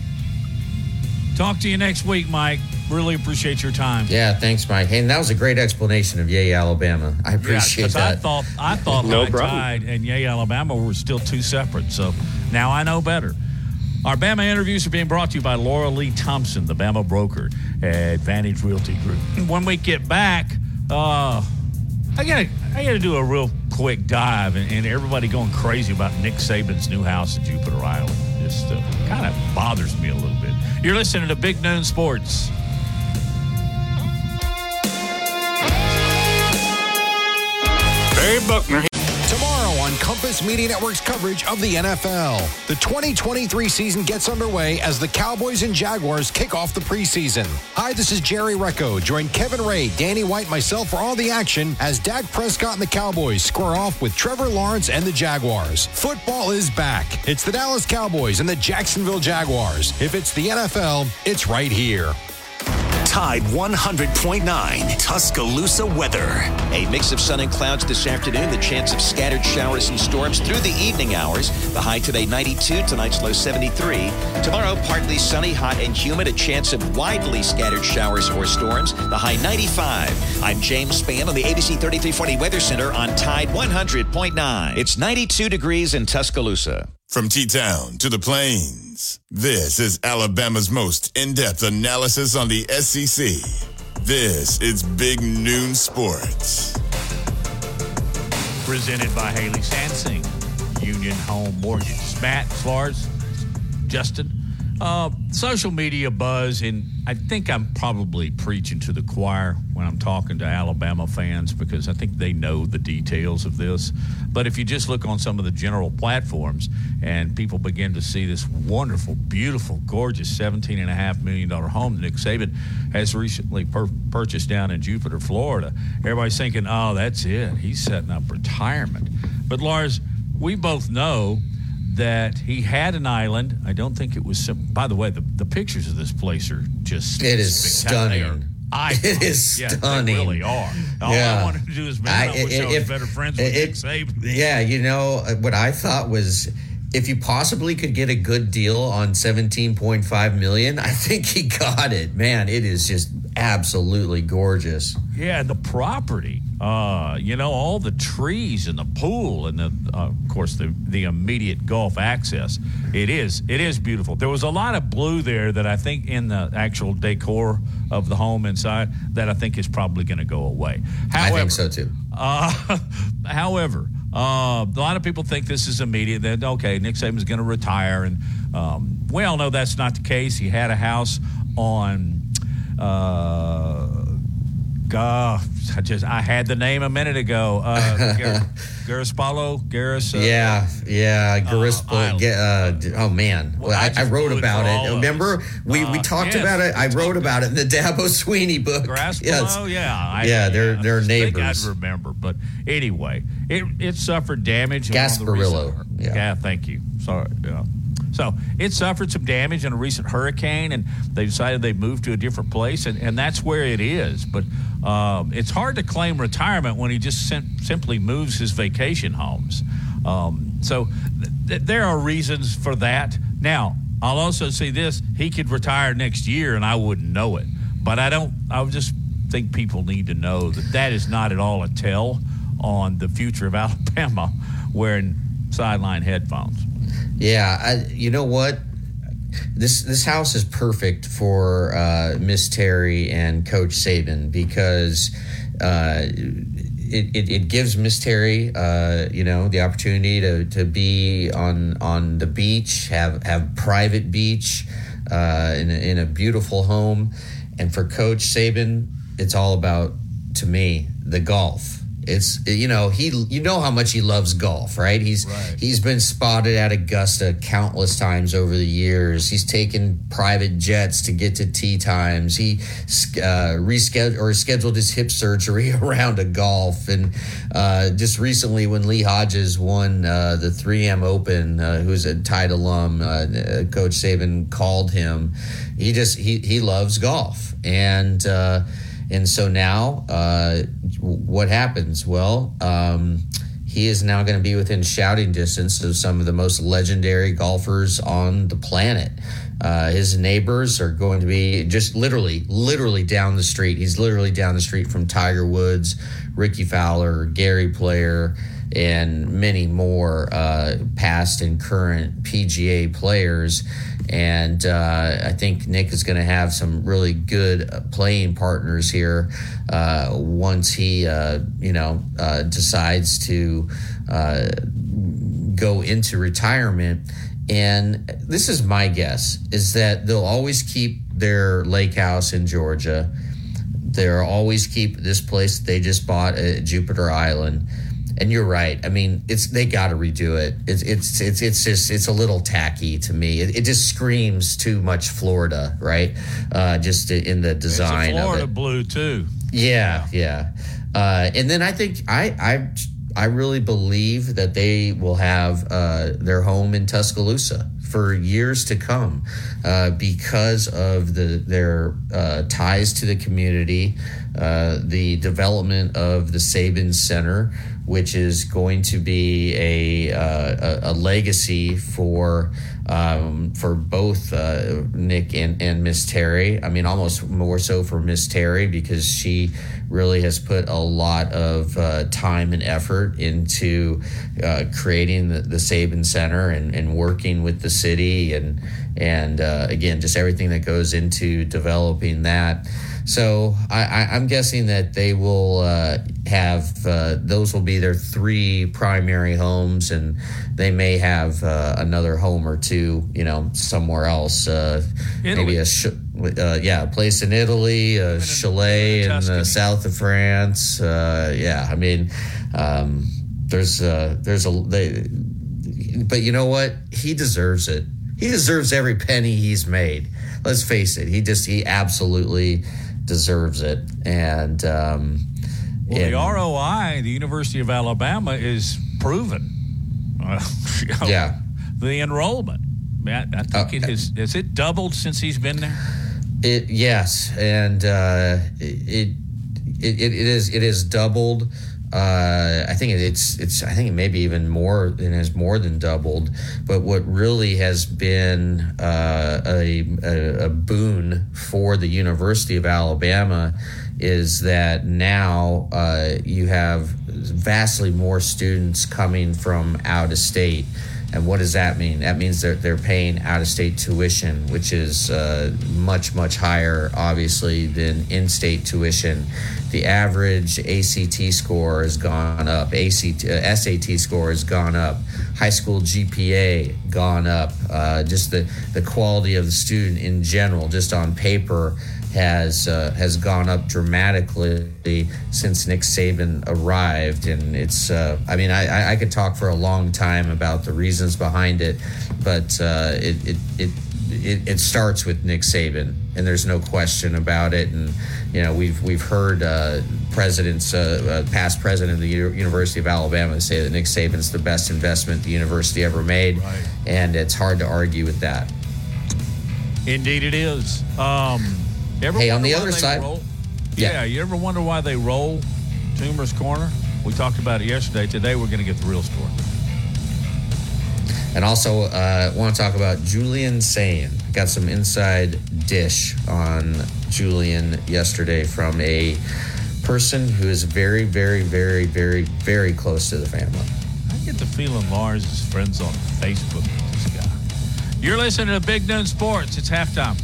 Talk to you next week, Mike. Really appreciate your time. Yeah, thanks, Mike. Hey, and that was a great explanation of Yea Alabama. I appreciate yeah, that. I thought I thought no High Tide and Yea Alabama were still two separate, so now I know better. Our Bama interviews are being brought to you by Laura Lee Thompson, the Bama broker at Advantage Realty Group. When we get back, uh, I gotta I gotta do a real quick dive, and, and everybody going crazy about Nick Saban's new house in Jupiter Island. Just uh, kind of bothers me a little bit. You're listening to Big Noon Sports. Hey, Buchner. Tomorrow on Compass Media Network's coverage of the N F L. The twenty twenty-three season gets underway as the Cowboys and Jaguars kick off the preseason. Hi, this is Jerry Recco. Join Kevin Ray, Danny White, myself for all the action as Dak Prescott and the Cowboys square off with Trevor Lawrence and the Jaguars. Football is back. It's the Dallas Cowboys and the Jacksonville Jaguars. If it's the N F L, it's right here. Tide one hundred point nine, Tuscaloosa weather. A mix of sun and clouds this afternoon. The chance of scattered showers and storms through the evening hours. The high today ninety-two, tonight's low seventy-three. Tomorrow, partly sunny, hot and humid. A chance of widely scattered showers or storms. The high ninety-five. I'm James Spann on the A B C thirty-three forty Weather Center on Tide one hundred point nine. It's ninety-two degrees in Tuscaloosa. From T-Town to the Plains, this is Alabama's most in-depth analysis on the S E C. This is Big Noon Sports. Presented by Haley Sansing, Union Home Mortgage. Matt, Flores, Justin, uh, social media buzz, and I think I'm probably preaching to the choir when I'm talking to Alabama fans because I think they know the details of this. But if you just look on some of the general platforms and people begin to see this wonderful, beautiful, gorgeous seventeen point five million dollars home Nick Saban has recently per- purchased down in Jupiter, Florida, everybody's thinking, oh, that's it. He's setting up retirement. But, Lars, we both know that he had an island. I don't think it was. By the way, the, the pictures of this place are just. It is stunning. icons. It is yeah, stunning. They really are. All yeah. I wanted to do is, man, I, I wish if, I was better friends with Nick Saban. Yeah, you know, what I thought was, if you possibly could get a good deal on seventeen point five million dollars, I think he got it. Man, it is just absolutely gorgeous. Yeah, the property. Uh, you know, all the trees and the pool and, the, uh, of course, the, the immediate golf access. It is. It is beautiful. There was a lot of blue there that I think in the actual decor of the home inside that I think is probably going to go away. However, I think so, too. Uh, however... Uh, a lot of people think this is immediate, that, okay, Nick Saban's going to retire. And um, we all know that's not the case. He had a house on, uh, God, I just, I had the name a minute ago. Uh, Garispalo, Garis. Uh, yeah, yeah, Garispalo. Uh, uh, oh, man. Well, I, I, I wrote about it. it. Remember? We uh, we talked yes. about it. I wrote about it in the Dabo Sweeney book. Garispalo, yes. yeah. I, yeah, they're, yeah, they're neighbors. I think I'd remember. But anyway, it, it suffered damage. Gasparillo. Yeah. yeah, thank you. Sorry. Yeah. So it suffered some damage in a recent hurricane, and they decided they moved to a different place, and, and that's where it is. But um, it's hard to claim retirement when he just sim- simply moves his vacation homes. Um, so th- there are reasons for that. Now, I'll also say this. He could retire next year, and I wouldn't know it. But I don't – I just think people need to know that that is not at all a tell on the future of Alabama wearing sideline headphones. Yeah, I, you know what? This this house is perfect for uh, Miss Terry and Coach Saban because uh, it, it it gives Miss Terry uh, you know, the opportunity to, to be on on the beach, have have private beach uh, in a, in a beautiful home, and for Coach Saban, it's all about, to me, the golf. It's, you know, he, you know how much he loves golf, right? He's right. He's been spotted at Augusta countless times over the years. He's taken private jets to get to tee times. He uh, rescheduled or scheduled his hip surgery around a golf, and uh, just recently when Lee Hodges won uh, the three M Open, uh, who's a Tide alum, uh, Coach Saban called him. He just he he loves golf, and. Uh, And so now, uh, what happens? Well, um, he is now going to be within shouting distance of some of the most legendary golfers on the planet. Uh, his neighbors are going to be just literally, literally down the street. He's literally down the street from Tiger Woods, Ricky Fowler, Gary Player, and many more uh, past and current P G A players. And uh, I think Nick is going to have some really good playing partners here uh, once he, uh, you know, uh, decides to uh, go into retirement. And this is my guess, is that they'll always keep their lake house in Georgia. They'll always keep this place they just bought at Jupiter Island. And you're right. I mean, it's they got to redo it. It's it's it's it's just it's a little tacky to me. It, it just screams too much Florida, right? Uh, just in the design. It's a Florida of it. Blue too. Yeah, yeah. yeah. Uh, and then I think I I I really believe that they will have uh, their home in Tuscaloosa for years to come uh, because of the their uh, ties to the community, uh, the development of the Saban Center, which is going to be a uh, a, a legacy for um, for both uh, Nick and, and Miss Terry. I mean, almost more so for Miss Terry because she really has put a lot of uh, time and effort into uh, creating the, the Saban Center and, and working with the city and and uh, again, just everything that goes into developing that. So I, I, I'm guessing that they will uh, have uh, those will be their three primary homes, and they may have uh, another home or two, you know, somewhere else. Uh, maybe a sh- uh, yeah, a place in Italy, a in chalet in, in the south of France. Uh, yeah, I mean, um, there's uh, there's a they, but you know what? He deserves it. He deserves every penny he's made. Let's face it. He just he absolutely. deserves it. And um well, and, the R O I, the University of Alabama, is proven. Uh, you know, yeah, the enrollment. I, I think uh, it has. Has it doubled since he's been there? It yes, and uh, it, it it is it is doubled. Uh, I think it's it's I think it may be even more and has more than doubled. But what really has been uh, a, a a boon for the University of Alabama is that now uh, you have vastly more students coming from out of state. And what does that mean? That means that they're, they're paying out-of-state tuition, which is uh, much, much higher, obviously, than in-state tuition. The average A C T score has gone up. A C T, uh, S A T score has gone up. High school G P A gone up. Uh, just the, the quality of the student in general, just on paper, has uh, has gone up dramatically since Nick Saban arrived. And it's, uh, I mean, I, I could talk for a long time about the reasons behind it, but uh, it, it, it, it, it starts with Nick Saban, and there's no question about it. And, you know, we've we've heard uh, presidents, uh, uh, past president of the U- University of Alabama say that Nick Saban's the best investment the university ever made, right. And it's hard to argue with that. Indeed it is. Um Ever hey, on the other side. Yeah. yeah, you ever wonder why they roll Tumor's Corner? We talked about it yesterday. Today we're going to get the real story. And also, I uh, want to talk about Julian Sain. Got some inside dish on Julian yesterday from a person who is very, very, very, very, very close to the family. I get the feeling Lars is friends on Facebook with this guy. You're listening to Big Noon Sports. It's halftime.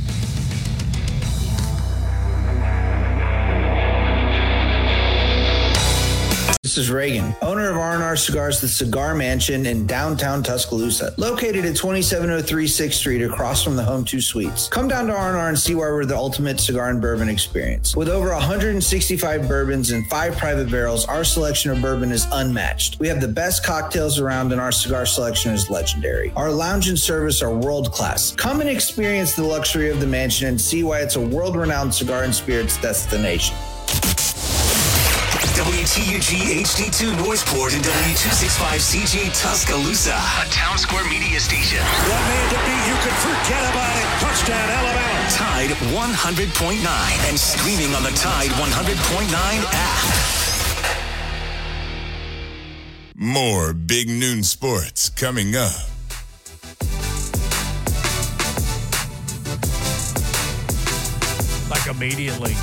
This is Reagan, owner of R and R Cigars, the Cigar Mansion in downtown Tuscaloosa, located at twenty-seven oh three sixth Street across from the Home two Suites. Come down to R and R and see why we're the ultimate cigar and bourbon experience. With over one hundred sixty-five bourbons and five private barrels, our selection of bourbon is unmatched. We have the best cocktails around, and our cigar selection is legendary. Our lounge and service are world-class. Come and experience the luxury of the mansion and see why it's a world-renowned cigar and spirits destination. W T U G H D two Northport and W two sixty-five C G Tuscaloosa. A Town Square media station. One man to beat, you could forget about it. Touchdown, Alabama. Tide one hundred point nine and streaming on the Tide one hundred point nine app. More Big Noon Sports coming up. Like immediately.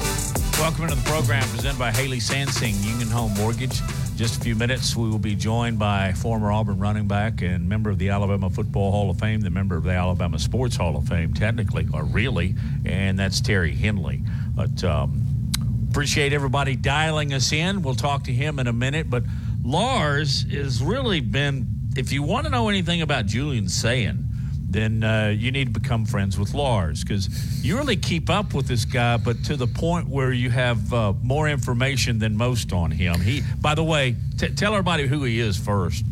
Welcome to the program presented by Haley Sansing, Union Home Mortgage. Just a few minutes, we will be joined by former Auburn running back and member of the Alabama Football Hall of Fame, the member of the Alabama Sports Hall of Fame, technically, or really, and that's Terry Henley. But um, appreciate everybody dialing us in. We'll talk to him in a minute. But Lars has really been, if you want to know anything about Julian Sain, then uh, you need to become friends with Lars, because you really keep up with this guy, but to the point where you have uh, more information than most on him. He, by the way, t- tell everybody who he is first.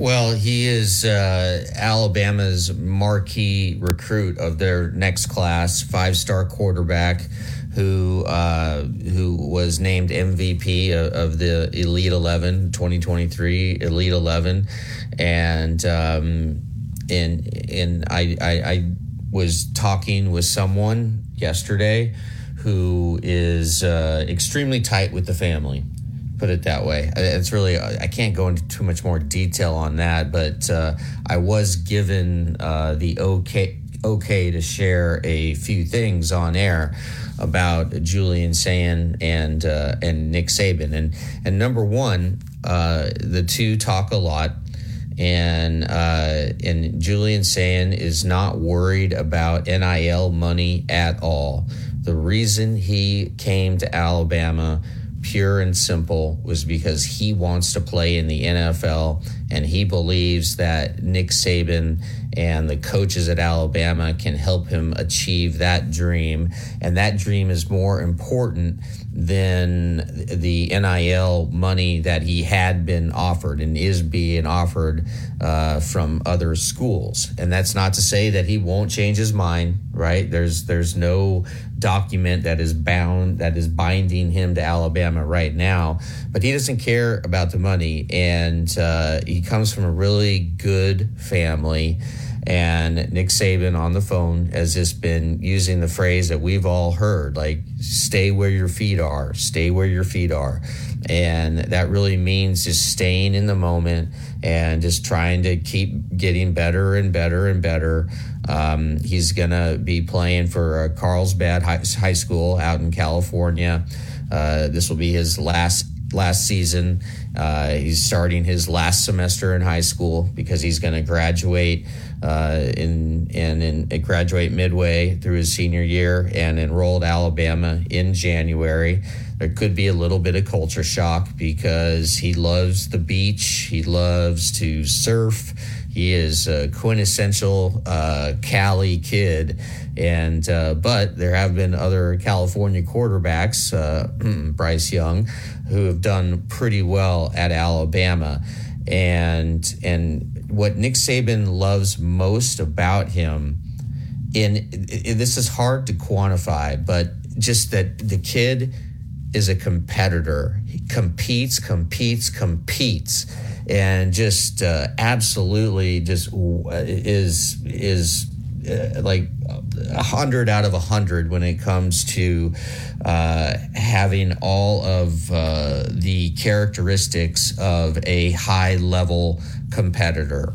Well, he is uh, Alabama's marquee recruit of their next class, five-star quarterback who uh, who was named M V P of, of the Elite eleven, twenty twenty-three Elite eleven, and um And and I, I I was talking with someone yesterday who is uh, extremely tight with the family, put it that way. It's really, I can't go into too much more detail on that, but uh, I was given uh, the okay okay to share a few things on air about Julian Sain and uh, and Nick Saban. And and number one, uh, the two talk a lot. And uh, and Julian Sain is not worried about N I L money at all. The reason he came to Alabama, pure and simple, was because he wants to play in the N F L, and he believes that Nick Saban and the coaches at Alabama can help him achieve that dream. And that dream is more important than the N I L money that he had been offered and is being offered uh, from other schools. And that's not to say that he won't change his mind, right? There's there's no document that is bound, that is binding him to Alabama right now, but he doesn't care about the money. And uh, he comes from a really good family. And Nick Saban on the phone has just been using the phrase that we've all heard, like, stay where your feet are, stay where your feet are. And that really means just staying in the moment and just trying to keep getting better and better and better. Um, he's going to be playing for uh, Carlsbad High, High School out in California. Uh, this will be his last last season. Uh, he's starting his last semester in high school because he's going to graduate uh, in and in, in, graduate midway through his senior year and enrolled Alabama in January. There could be a little bit of culture shock because he loves the beach. He loves to surf. He is a quintessential uh, Cali kid. And uh, but there have been other California quarterbacks, uh, Bryce Young, who have done pretty well at Alabama. And and what Nick Saban loves most about him, and this is hard to quantify, but just that the kid is a competitor. He competes, competes, competes, and just uh, absolutely just is is uh, like a hundred out of a hundred when it comes to uh, having all of uh, the characteristics of a high-level competitor.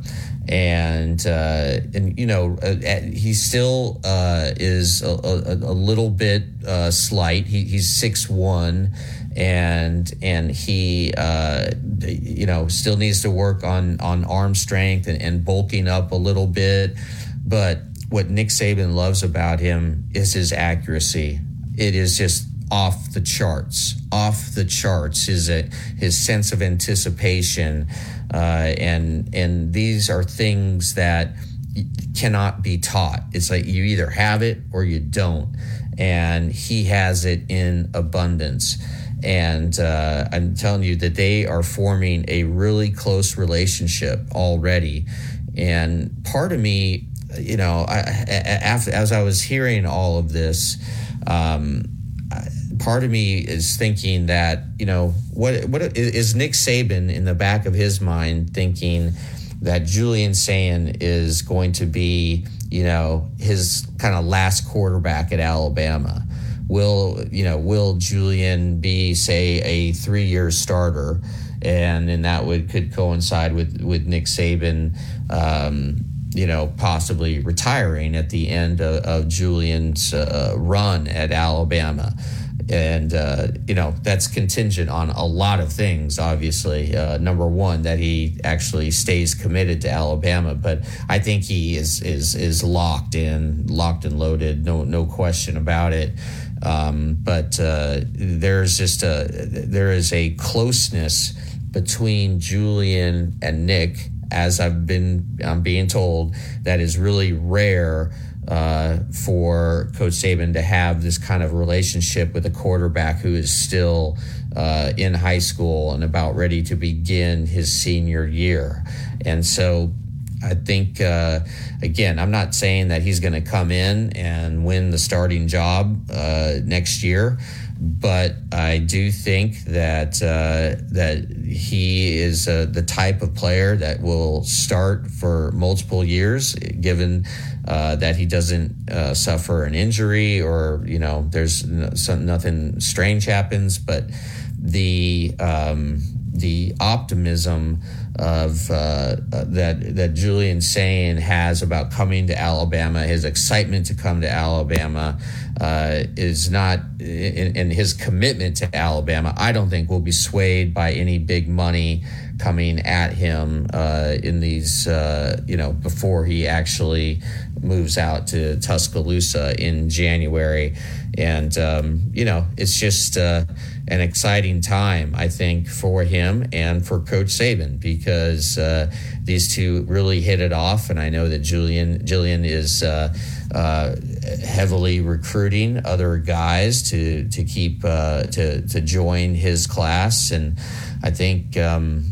And, uh, and you know, uh, he still uh, is a, a, a little bit uh, slight. He, he's six one, and and he, uh, you know, still needs to work on, on arm strength and, and bulking up a little bit. But what Nick Saban loves about him is his accuracy. It is just off the charts, off the charts. His, his sense of anticipation. Uh, and and these are things that cannot be taught. It's like you either have it or you don't. And he has it in abundance. And uh, I'm telling you that they are forming a really close relationship already. And part of me, you know, I, after, as I was hearing all of this, um, part of me is thinking that, you know, what what is Nick Saban in the back of his mind thinking that Julian Sain is going to be, you know, his kind of last quarterback at Alabama? Will, you know, will Julian be, say, a three-year starter? And then that would could coincide with, with Nick Saban, um, you know, possibly retiring at the end of, of Julian's uh, run at Alabama. And, uh, you know, that's contingent on a lot of things, obviously. Uh, number one, that he actually stays committed to Alabama. But I think he is is is locked in, locked and loaded, no no question about it. Um, but uh, there's just a, there is a closeness between Julian and Nick, as I've been I'm being told, that is really rare Uh, for Coach Saban to have this kind of relationship with a quarterback who is still uh, in high school and about ready to begin his senior year. And so I think, uh, again, I'm not saying that he's going to come in and win the starting job uh, next year, but I do think that uh, that he is uh, the type of player that will start for multiple years, given Uh, that he doesn't uh, suffer an injury or, you know, there's no, some, nothing strange happens. But the um, the optimism of uh, that that Julian Sain has about coming to Alabama, his excitement to come to Alabama uh, is not, and his commitment to Alabama, I don't think will be swayed by any big money coming at him uh, in these, uh, you know, before he actually moves out to Tuscaloosa in January. And, um, you know, it's just uh, an exciting time, I think, for him and for Coach Saban, because uh, these two really hit it off. And I know that Julian, Julian is uh, uh, heavily recruiting other guys to, to keep, uh, to, to join his class. And I think um,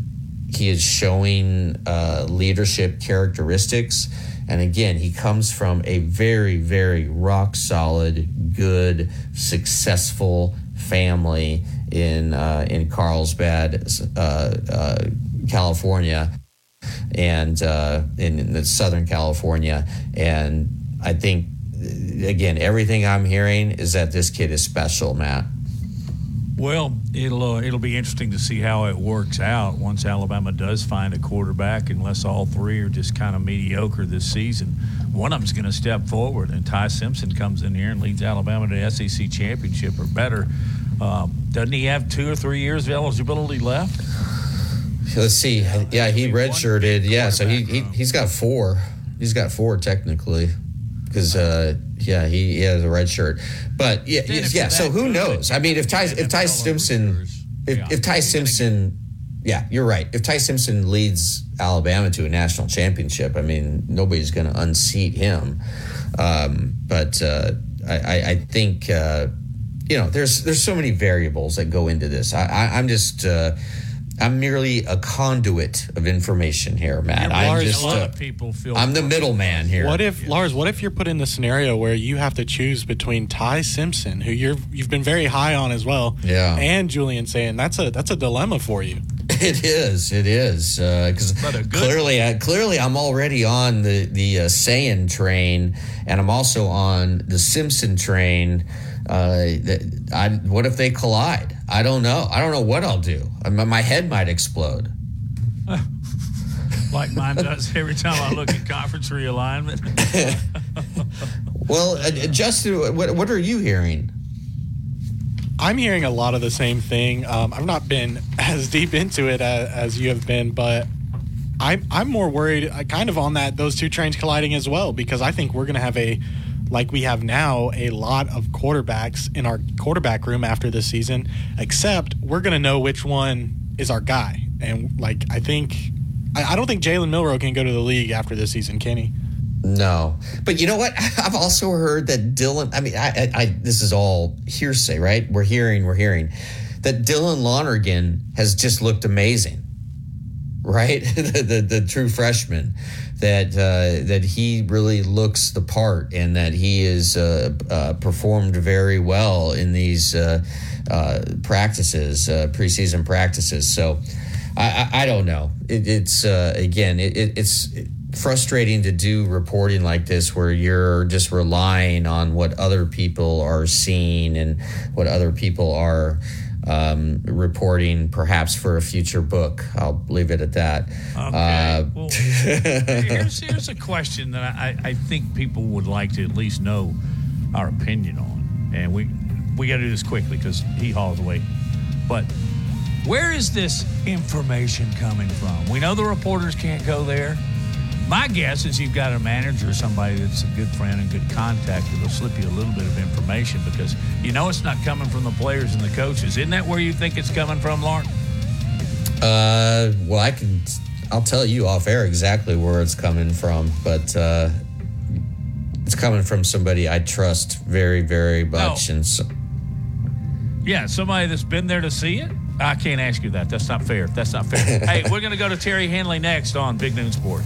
he is showing uh, leadership characteristics. And again, he comes from a very, very rock solid, good, successful family in uh, in Carlsbad, uh, uh, California. and uh, in, in Southern California. And I think, again, everything I'm hearing is that this kid is special, Matt. Well, it'll uh, it'll be interesting to see how it works out once Alabama does find a quarterback, unless all three are just kind of mediocre this season. One of them's going to step forward, and Ty Simpson comes in here and leads Alabama to the S E C championship or better. Uh, doesn't he have two or three years of eligibility left? Let's see. Yeah, yeah he redshirted. Yeah, so he, he, he's got four. He's got four technically. Because uh, yeah, he, he has a red shirt, but yeah, yeah. So who knows? I mean, if Ty if Ty Simpson if, if Ty Simpson, yeah, you're right. If Ty Simpson leads Alabama to a national championship, I mean, nobody's going to unseat him. Um, but uh, I, I think uh, you know, there's there's so many variables that go into this. I, I, I'm just. Uh, I'm merely a conduit of information here, Matt. Yeah, Lars, I'm just, a lot uh, of people feel I'm the middleman here. What if yeah. Lars? What if you're put in the scenario where you have to choose between Ty Simpson, who you're you've been very high on as well, yeah. and Julian Spann? That's a that's a dilemma for you. It is. It is because uh, clearly, I, clearly, I'm already on the the uh, Spann train, and I'm also on the Simpson train. Uh, that I, what if they collide? I don't know. I don't know what I'll do. I, my head might explode. Like mine does every time I look at conference realignment. Well, uh, Justin, what, what are you hearing? I'm hearing a lot of the same thing. Um, I've not been as deep into it as, as you have been, but I'm, I'm more worried kind of on that those two trains colliding as well, because I think we're going to have a like we have now, a lot of quarterbacks in our quarterback room after this season, except we're going to know which one is our guy. And, like, I think – I don't think Jalen Milroe can go to the league after this season, can he? No. But you know what? I've also heard that Dylan – I mean, I, I, I this is all hearsay, right? We're hearing, we're hearing that Dylan Lonergan has just looked amazing, right? the, the the true freshman, that uh, that he really looks the part, and that he is uh, uh, performed very well in these uh, uh, practices, uh, preseason practices. So I, I, I don't know. It, it's uh, again, it, it, it's frustrating to do reporting like this, where you're just relying on what other people are seeing and what other people are. Um, reporting perhaps for a future book. I'll leave it at that. Okay. Uh, well, here's, here's a question that I, I think people would like to at least know our opinion on. And we we got to do this quickly because he hauls away. But where is this information coming from? We know the reporters can't go there. My guess is you've got a manager or somebody that's a good friend and good contact that'll slip you a little bit of information, because you know it's not coming from the players and the coaches. Isn't that where you think it's coming from, Lauren? Uh, well, I can, I'll tell you off air exactly where it's coming from, but uh, it's coming from somebody I trust very, very much. Oh. And so- yeah, somebody that's been there to see it? I can't ask you that. That's not fair. That's not fair. Hey, we're going to go to Terry Hanley next on Big Noon Sports.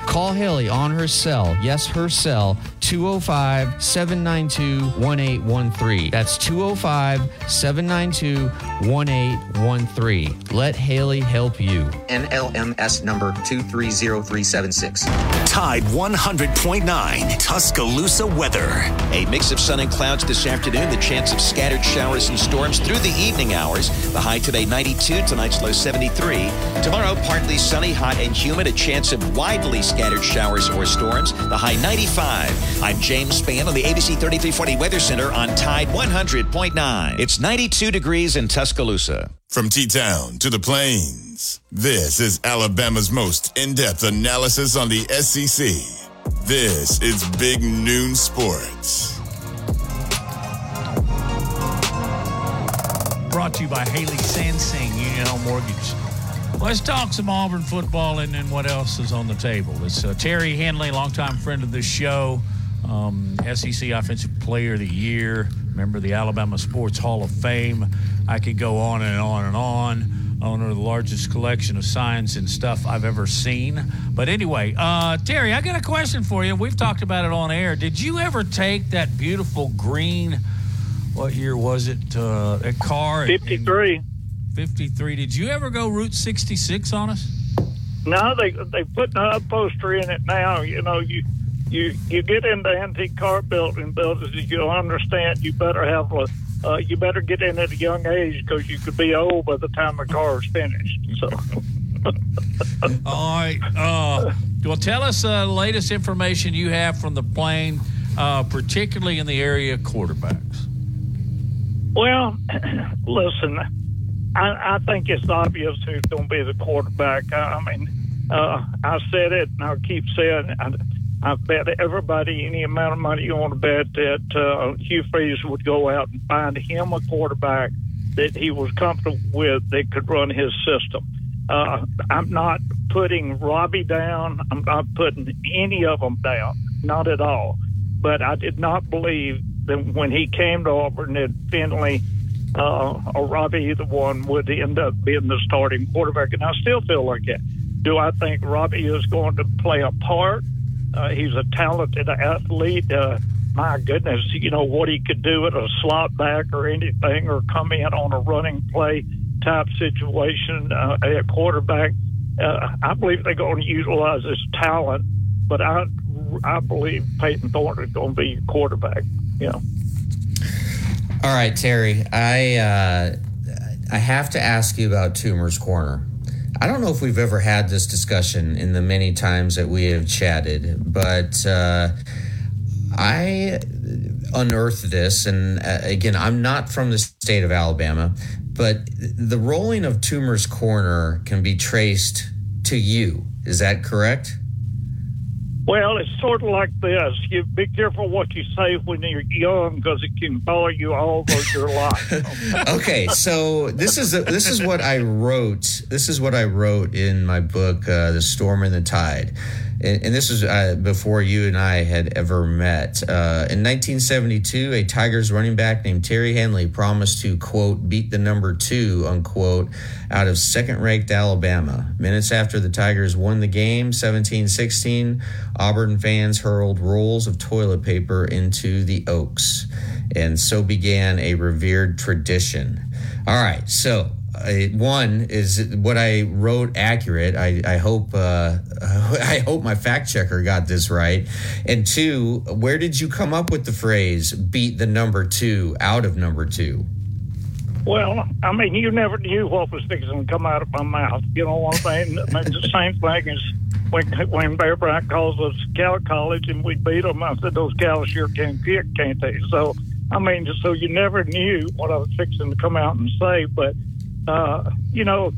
Call Haley on her cell. Yes, her cell, two oh five, seven nine two, one eight one three. That's two oh five, seven nine two, one eight one three. Let Haley help you. N L M S number two three zero three seven six. Tide one hundred point nine, Tuscaloosa weather. A mix of sun and clouds this afternoon. The chance of scattered showers and storms through the evening hours. The high today ninety-two, tonight's low seventy-three. Tomorrow partly sunny, hot and humid. A chance of widely scattered showers or storms. The high ninety-five. I'm James Spann on the A B C thirty-three forty Weather Center on Tide one hundred point nine. It's ninety-two degrees in Tuscaloosa. From T-Town to the Plains, this is Alabama's most in-depth analysis on the S E C. This is Big Noon Sports. Brought to you by Haley Sansing, Union Home Mortgage. Let's talk some Auburn football and then what else is on the table. It's uh, Terry Henley, longtime friend of the show, um, S E C Offensive Player of the Year, member of the Alabama Sports Hall of Fame. I could go on and on and on. Owner of the largest collection of signs and stuff I've ever seen. But anyway, uh, Terry, I got a question for you. We've talked about it on air. Did you ever take that beautiful green, what year was it, uh, that car? fifty-three. fifty-three. Did you ever go Route sixty-six on us? No, they they put an upholstery in it now. You know, you you, you get into antique car building buildings, you'll understand you better have a Uh, you better get in at a young age because you could be old by the time the car is finished. So, all right. Uh, well, tell us the uh, latest information you have from the plane, uh, particularly in the area of quarterbacks. Well, listen, I, I think it's obvious who's going to be the quarterback. I, I mean, uh, I said it, and I'll keep saying it. I, I bet everybody any amount of money you want to bet that uh, Hugh Freeze would go out and find him a quarterback that he was comfortable with that could run his system. Uh, I'm not putting Robbie down. I'm not putting any of them down, not at all. But I did not believe that when he came to Auburn that Finley uh, or Robbie, either one, would end up being the starting quarterback, and I still feel like that. Do I think Robbie is going to play a part? Uh, he's a talented athlete. Uh, my goodness, you know, what he could do at a slot back or anything or come in on a running play type situation uh, at quarterback. Uh, I believe they're going to utilize his talent, but I I believe Peyton Thorne is going to be quarterback. Yeah. All right, Terry, I, uh, I have to ask you about Toomer's Corner. I don't know if we've ever had this discussion in the many times that we have chatted, but uh, I unearthed this. And uh, again, I'm not from the state of Alabama, but the rolling of Toomer's Corner can be traced to you. Is that correct? Well, it's sort of like this. You be careful what you say when you're young because it can follow you all over your life. Okay, so this is a, this is what I wrote. This is what I wrote in my book, uh, The Storm and the Tide. And, and this is uh, before you and I had ever met. Uh, in nineteen seventy-two, a Tigers running back named Terry Henley promised to, quote, beat the number two, unquote, out of second-ranked Alabama. Minutes after the Tigers won the game, seventeen sixteen, Auburn fans hurled rolls of toilet paper into the Oaks, and so began a revered tradition. All right, so uh, one is what I wrote accurate. I, I hope uh, I hope my fact checker got this right. And two, where did you come up with the phrase "beat the number two out of number two"? Well, I mean, you never knew what was going to come out of my mouth. You know what I mean? The same thing as When, when Bear Bryant calls us Cal College and we beat them, I said, those cows sure can kick, can't they? So, I mean, so you never knew what I was fixing to come out and say. But, uh, you know,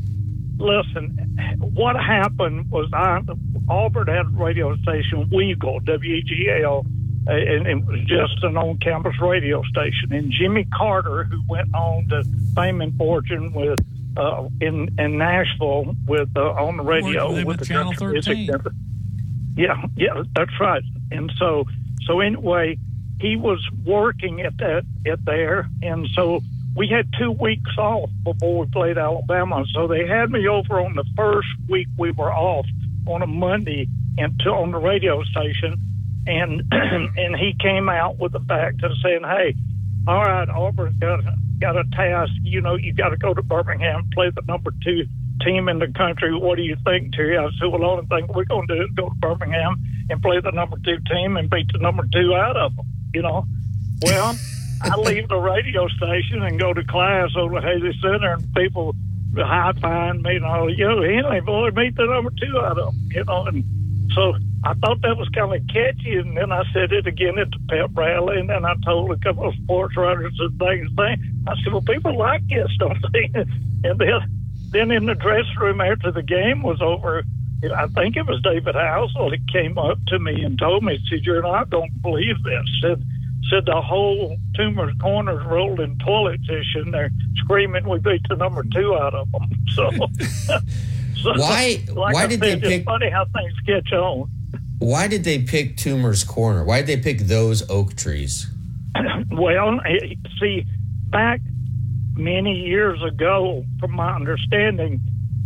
listen, what happened was I, Auburn had a radio station, Weagle, W E G L, and it was just an on-campus radio station. And Jimmy Carter, who went on to fame and fortune with Uh, in in Nashville with uh, on the radio with, with the Channel thirteen. Yeah, yeah, that's right. And so, so anyway, he was working at that at there, and so we had two weeks off before we played Alabama. So they had me over on the first week we were off on a Monday, and to, on the radio station, and and he came out with the fact of saying, "Hey, all right, Auburn got got a task. You know, you got to go to Birmingham, play the number two team in the country. What do you think, Terry?" I said, "Well, the only thing we're going to do is go to Birmingham and play the number two team and beat the number two out of them." You know, well, I leave the radio station and go to class over at Haley Center, and people high-fiving me and all, "Yo, Henley, boy, beat the number two out of them," you know. And so I thought that was kind of catchy, and then I said it again at the pep rally, and then I told a couple of sports writers and things. I said, "Well, people like this, don't they?" And then, then in the dressing room after the game was over, I think it was David Housel that came up to me and told me, said, "You're not going to believe this." Said, said the whole Tumors Corners rolled in toilet tissue, and they're screaming, "We beat the number two out of them." So, so why? Like why I did said, they pick? It's funny how things catch on. Why did they pick Tumors Corner? Why did they pick those oak trees? Well, see, back many years ago, from my understanding,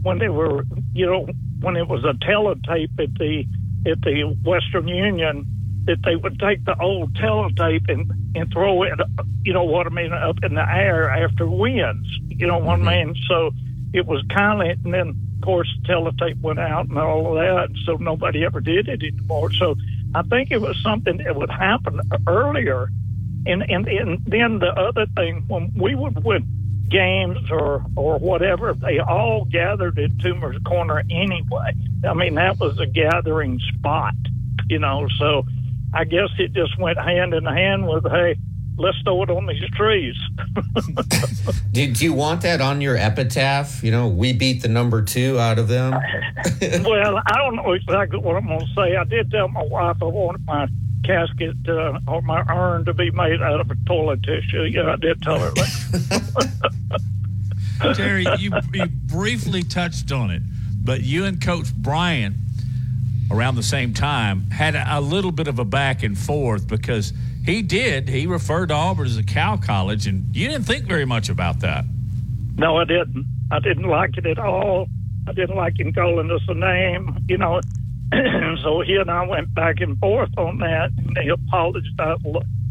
when they were, you know, when it was a teletape at the at the Western Union, that they would take the old teletape and, and throw it, you know what I mean, up in the air after winds, you know what mm-hmm. I mean? So it was kind of, and then, of course, teletape went out and all of that, so nobody ever did it anymore. So I think it was something that would happen earlier. And, and, and then the other thing, when we would win games or, or whatever, they all gathered at Tumors Corner anyway. I mean, that was a gathering spot, you know, so I guess it just went hand in hand with, "Hey, let's throw it on these trees." Did you want that on your epitaph? You know, "We beat the number two out of them." Well, I don't know exactly what I'm going to say. I did tell my wife I wanted my casket uh, or my urn to be made out of a toilet tissue. Yeah, I did tell her that. Terry, you, you briefly touched on it, but you and Coach Bryant, around the same time, had a little bit of a back and forth because he did. He referred to Auburn as a Cal college, and you didn't think very much about that. No, I didn't. I didn't like it at all. I didn't like him calling us a name, you know. So he and I went back and forth on that, and he apologized.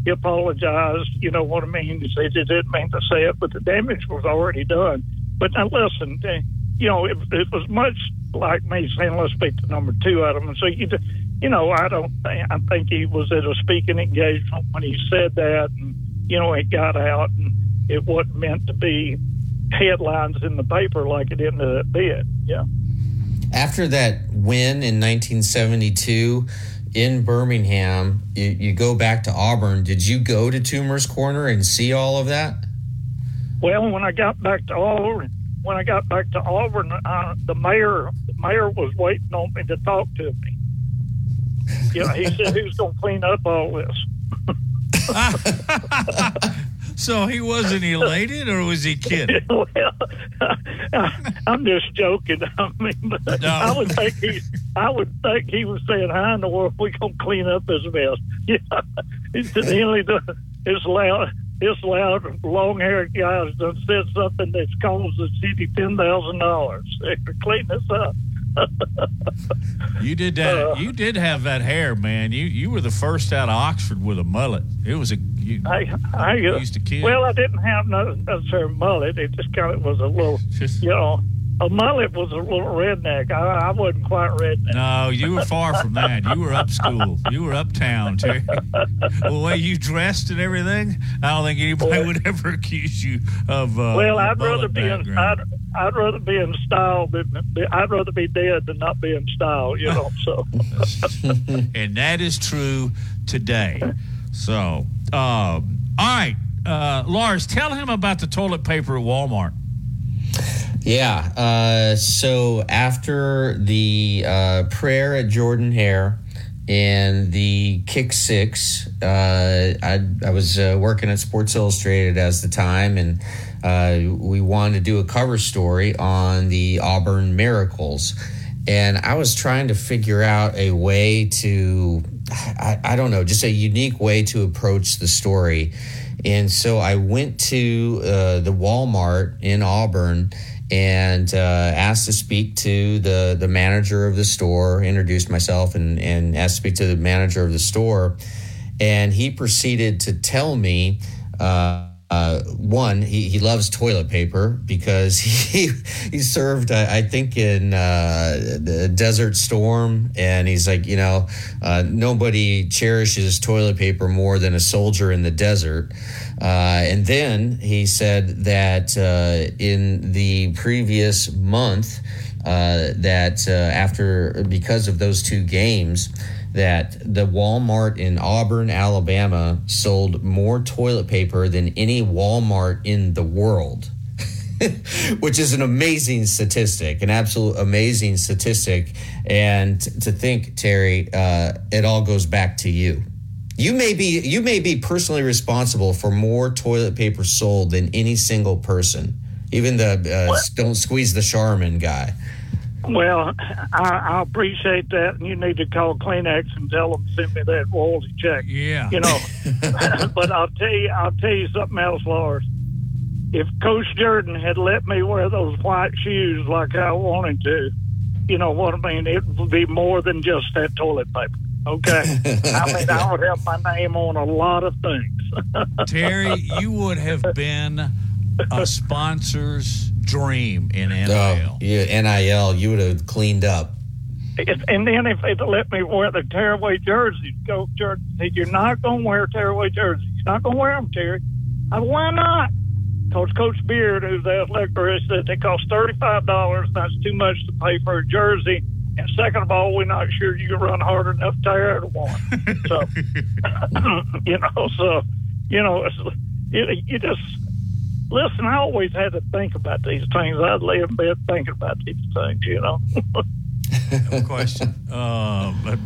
He apologized, you know what I mean? He said he didn't mean to say it, but the damage was already done. But now listen, you know, it, it was much like me saying, "Let's beat the number two out of him." So, you, you know, I don't think, I think he was at a speaking engagement when he said that, and, you know, it got out, and it wasn't meant to be headlines in the paper like it ended up being, yeah. After that win in nineteen seventy-two in Birmingham, you, you go back to Auburn. Did you go to Tumors Corner and see all of that? Well, when I got back to Auburn, When I got back to Auburn, uh, the mayor the mayor was waiting on me to talk to me. Yeah, he said he was going to clean up all this. So he wasn't elated, or was he kidding? Well, I, I'm just joking. I mean, but no. I would think he, I would think he was saying, "How in the world we gonna clean up this mess?" Yeah, it's really it's loud. This loud, long-haired guy has done said something that's caused the city ten thousand dollars to clean this up. You did that. Uh, you did have that hair, man. You you were the first out of Oxford with a mullet. It was a you, I, I you used to kid. Well, I didn't have no necessary mullet. It just kind of was a little, just, you know, a mullet was a little redneck. I, I wasn't quite redneck. No, you were far from that. You were up school. You were uptown, Terry. The way you dressed and everything, I don't think anybody would ever accuse you of. Uh, well, I'd rather be in. I'd, I'd rather be in style. Than, I'd rather be dead than not be in style. You know. So. And that is true today. So, um, all right, uh, Lars, tell him about the toilet paper at Walmart. Yeah, uh, so after the uh, prayer at Jordan Hare and the kick six, uh, I, I was uh, working at Sports Illustrated at the time, and uh, we wanted to do a cover story on the Auburn miracles. And I was trying to figure out a way to, I, I don't know, just a unique way to approach the story. And so I went to uh, the Walmart in Auburn and uh, asked to speak to the, the manager of the store, introduced myself and, and asked to speak to the manager of the store. And he proceeded to tell me, uh, uh, one, he, he loves toilet paper because he he served, I, I think, in uh, the Desert Storm. And he's like, you know, uh, nobody cherishes toilet paper more than a soldier in the desert. Uh, and then he said that uh, in the previous month, uh, that uh, after, because of those two games, that the Walmart in Auburn, Alabama, sold more toilet paper than any Walmart in the world, which is an amazing statistic, an absolute amazing statistic. And to think, Terry, uh, it all goes back to you. You may be you may be personally responsible for more toilet paper sold than any single person, even the uh, don't squeeze the Charmin guy. Well, I, I appreciate that, and you need to call Kleenex and tell them send me that royalty check. Yeah, you know. But I'll tell you, I'll tell you something else, Lars. If Coach Jordan had let me wear those white shoes like I wanted to, you know what I mean, it would be more than just that toilet paper. Okay, I mean, I would have my name on a lot of things. Terry, you would have been a sponsor's dream in N I L. Oh, yeah, N I L, you would have cleaned up. If, and then if they'd let me wear the tearaway jerseys, Coach Jordan said, you're not going to wear tearaway jerseys. You're not going to wear them, Terry. I said, why not? Because Coach Beard, who's the athletic director, said they cost thirty-five dollars. That's too much to pay for a jersey. And second of all, we're not sure you can run hard enough to tear one. So, you know, so, you know, it's, it, you just... Listen, I always had to think about these things. I'd lay in bed thinking about these things, you know. No question. Uh, it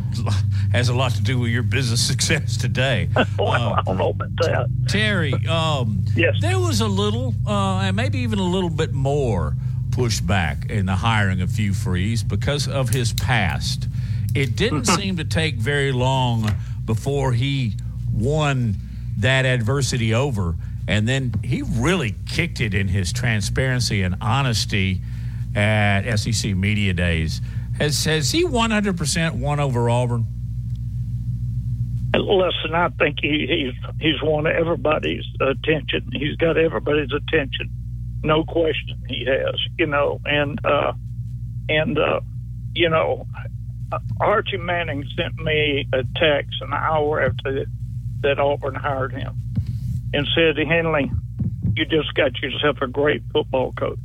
has a lot to do with your business success today. Well, uh, I don't know about that. Terry, um, yes. There was a little, uh, and maybe even a little bit more, pushback in the hiring of Hugh Freeze because of his past. It didn't seem to take very long before he won that adversity over. And then he really kicked it in his transparency and honesty at S E C Media Days. Has, has he one hundred percent won over Auburn? Listen, I think he, he's he's won everybody's attention. He's got everybody's attention, no question. He has, you know, and uh, and uh, you know, Archie Manning sent me a text an hour after that Auburn hired him, and said to Henley, you just got yourself a great football coach.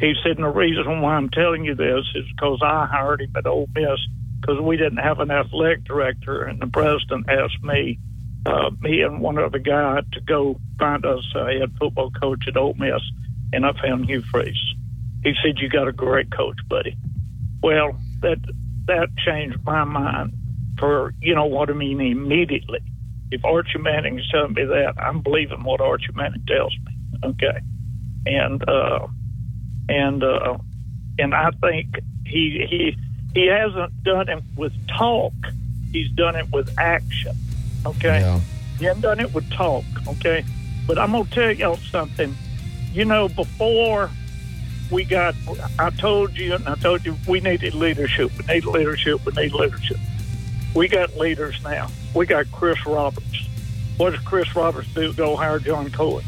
He said, and the reason why I'm telling you this is because I hired him at Ole Miss because we didn't have an athletic director, and the president asked me, uh, me and one other guy, to go find us a head football coach at Ole Miss, and I found Hugh Freeze. He said, you got a great coach, buddy. Well, that that changed my mind for, you know what I mean, immediately. If Archie Manning is telling me that, I'm believing what Archie Manning tells me. Okay, and uh, and uh, and I think he he he hasn't done it with talk. He's done it with action. Okay, yeah. He hasn't done it with talk. Okay, but I'm gonna tell y'all something. You know, before we got, I told you and I told you we needed leadership. We need leadership. We need leadership. We got leaders now. We got Chris Roberts. What does Chris Roberts do? Go hire John Cohen.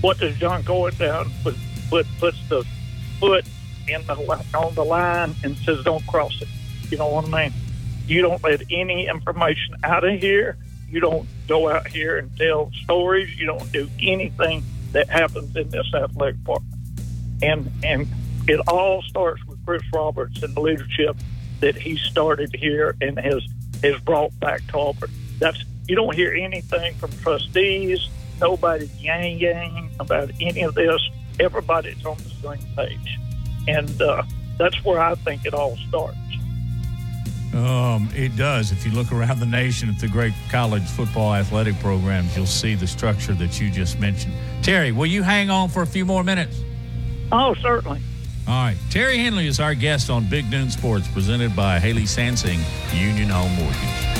What does John Cohen do? Put, put, puts the foot in the, on the line and says, don't cross it. You know what I mean? You don't let any information out of here. You don't go out here and tell stories. You don't do anything that happens in this athletic department. And, and it all starts with Chris Roberts and the leadership that he started here and has is brought back to Auburn. That's, you don't hear anything from trustees, nobody yang-yang about any of this. Everybody's on the same page. And uh, that's where I think it all starts. Um, it does. If you look around the nation at the great college football athletic programs, you'll see the structure that you just mentioned. Terry, will you hang on for a few more minutes? Oh, certainly. All right. Terry Henley is our guest on Big Noon Sports, presented by Haley Sansing, Union Home Mortgage.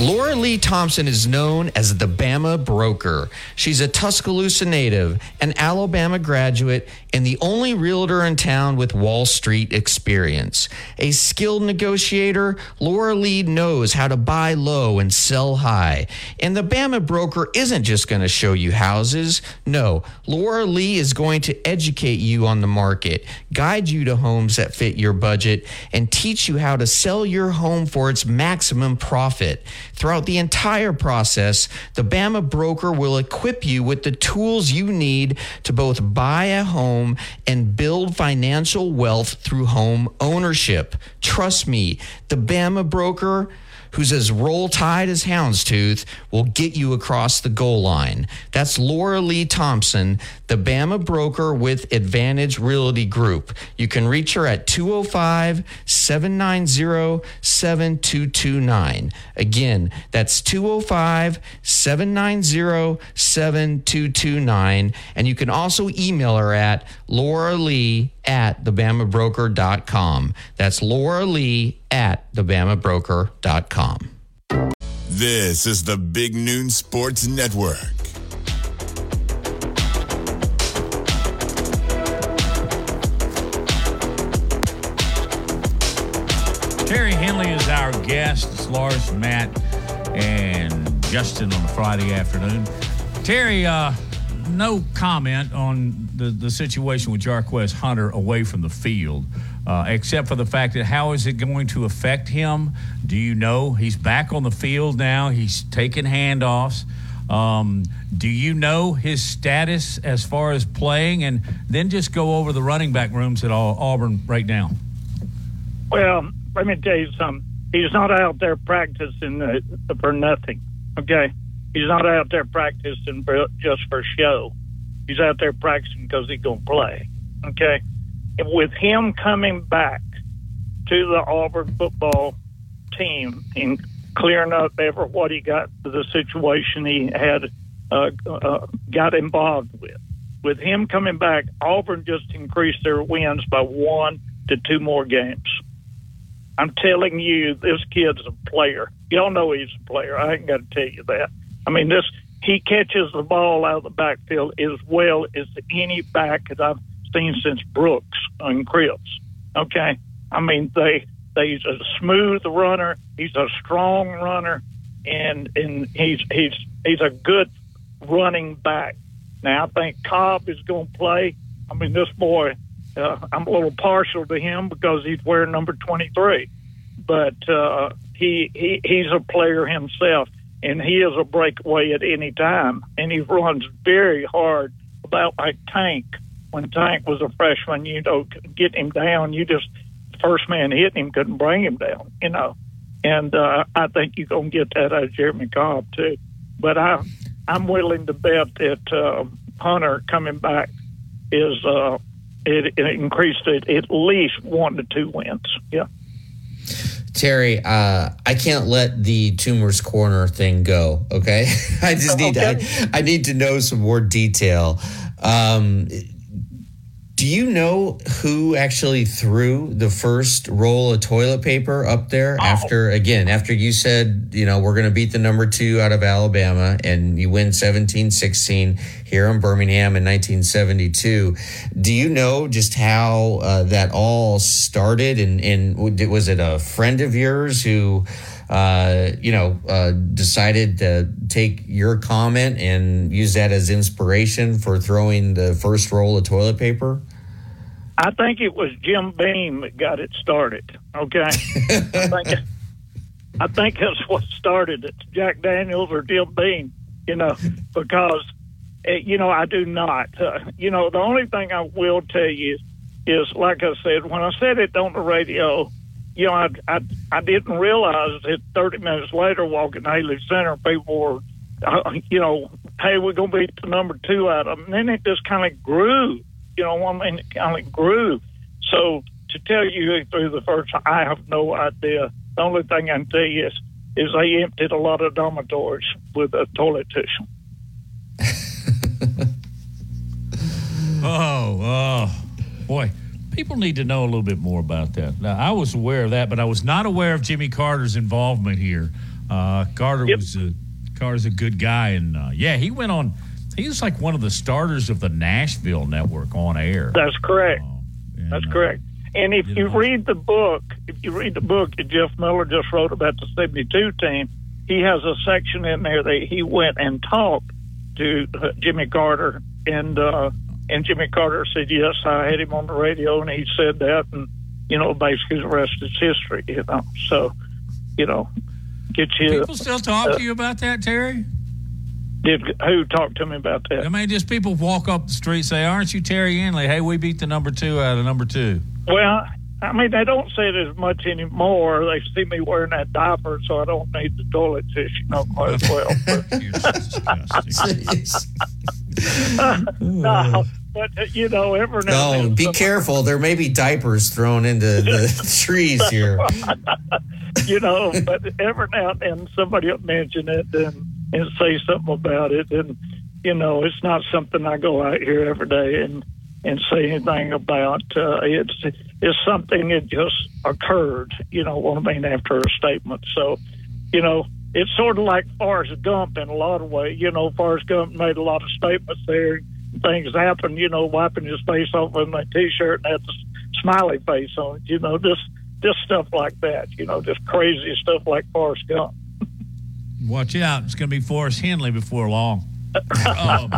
Laura Lee Thompson is known as the Bama Broker. She's a Tuscaloosa native, an Alabama graduate, and the only realtor in town with Wall Street experience. A skilled negotiator, Laura Lee knows how to buy low and sell high. And the Bama Broker isn't just going to show you houses. No, Laura Lee is going to educate you on the market, guide you to homes that fit your budget, and teach you how to sell your home for its maximum profit. Throughout the entire process, the Bama Broker will equip you with the tools you need to both buy a home and build financial wealth through home ownership. Trust me, the Bama Broker, who's as roll-tied as houndstooth, will get you across the goal line. That's Laura Lee Thompson, the Bama Broker with Advantage Realty Group. You can reach her at two oh five, seven nine zero, seven two two nine. Again, that's two oh five, seven nine zero, seven two two nine. And you can also email her at Laura Lee at the Bama Broker dot com. That's Laura Lee at the Bama Broker dot com. This is the Big Noon Sports Network. Terry Henley is our guest. It's Lars, Matt, and Justin on a Friday afternoon. Terry, uh, no comment on the, the situation with Jarquez Hunter away from the field, uh, except for the fact that how is it going to affect him? Do you know? He's back on the field now. He's taking handoffs. Um, do you know his status as far as playing? And then just go over the running back rooms at Auburn right now. Well, let me tell you something. He's not out there practicing for nothing, okay? He's not out there practicing for, just for show. He's out there practicing because he's going to play, okay? And with him coming back to the Auburn football team and clearing up ever what he got, the situation he had uh, uh, got involved with, with him coming back, Auburn just increased their wins by one to two more games. I'm telling you, this kid's a player. Y'all know he's a player. I ain't got to tell you that. I mean, this he catches the ball out of the backfield as well as any back that I've seen since Brooks and Cripps, okay? I mean, they, they he's a smooth runner. He's a strong runner, and and he's, he's, he's a good running back. Now, I think Cobb is going to play. I mean, this boy, uh, I'm a little partial to him because he's wearing number twenty-three, but uh, he, he he's a player himself. And he is a breakaway at any time. And he runs very hard, about like Tank. When Tank was a freshman, you know, get him down. You just, first man hitting him couldn't bring him down, you know. And uh, I think you're going to get that out of Jeremy Cobb, too. But I, I'm willing to bet that uh, Hunter coming back is, uh, it, it increased it at least one to two wins. Yeah. Terry, uh, I can't let the tumors corner thing go. Okay, I just need okay. to, I, I need to know some more detail. Um, do you know who actually threw the first roll of toilet paper up there? Oh. After again, after you said, you know, we're going to beat the number two out of Alabama, and you win seventeen sixteen here in Birmingham in nineteen seventy-two. Do you know just how uh, that all started? And, and was it a friend of yours who, uh, you know, uh, decided to take your comment and use that as inspiration for throwing the first roll of toilet paper? I think it was Jim Beam that got it started, okay? I, think it, I think that's what started it, Jack Daniels or Jim Beam, you know, because, you know, I do not. Uh, you know, the only thing I will tell you is, like I said, when I said it on the radio, you know, I I, I didn't realize that thirty minutes later walking Haley Center, people were, uh, you know, hey, we're going to beat the number two out of them. And then it just kind of grew. You know, I mean, it kind of grew. So to tell you through the first, I have no idea. The only thing I can tell you is, is they emptied a lot of dormitories with a toilet tissue. oh, oh, boy. People need to know a little bit more about that. Now, I was aware of that, but I was not aware of Jimmy Carter's involvement here. Uh, Carter yep. was a Carter's a good guy, and uh, yeah, he went on. He was like one of the starters of the Nashville network on air. That's correct. Uh, and, That's corect. Uh, and if you know. read the book, if you read the book that Jeff Miller just wrote about the seventy-two team, he has a section in there that he went and talked to uh, Jimmy Carter, and uh, and Jimmy Carter said, yes, I had him on the radio, and he said that, and you know, basically the rest is history. You know, so you know. Get you, people still talk uh, to you about that, Terry? Did who talked to me about that? I mean, just people walk up the street and say, aren't you Terry Enley? Hey, we beat the number two out of number two. Well, I mean, they don't say it as much anymore. They see me wearing that diaper, so I don't need the toilet tissue no quite as well. But, no, but, you know, every now and then. No, be careful. There may be diapers thrown into the trees here. You know, but every now and then somebody will mention it and, and say something about it. And, you know, it's not something I go out here every day and, and say anything about. Uh, it's it's something that just occurred, you know what I mean, after a statement. So, you know, it's sort of like Forrest Gump in a lot of ways. You know, Forrest Gump made a lot of statements there. Things happened, you know, wiping his face off with my T-shirt and had the smiley face on it, you know, just... Just stuff like that, you know, just crazy stuff like Forrest Gump. Watch out. It's going to be Forrest Henley before long. um,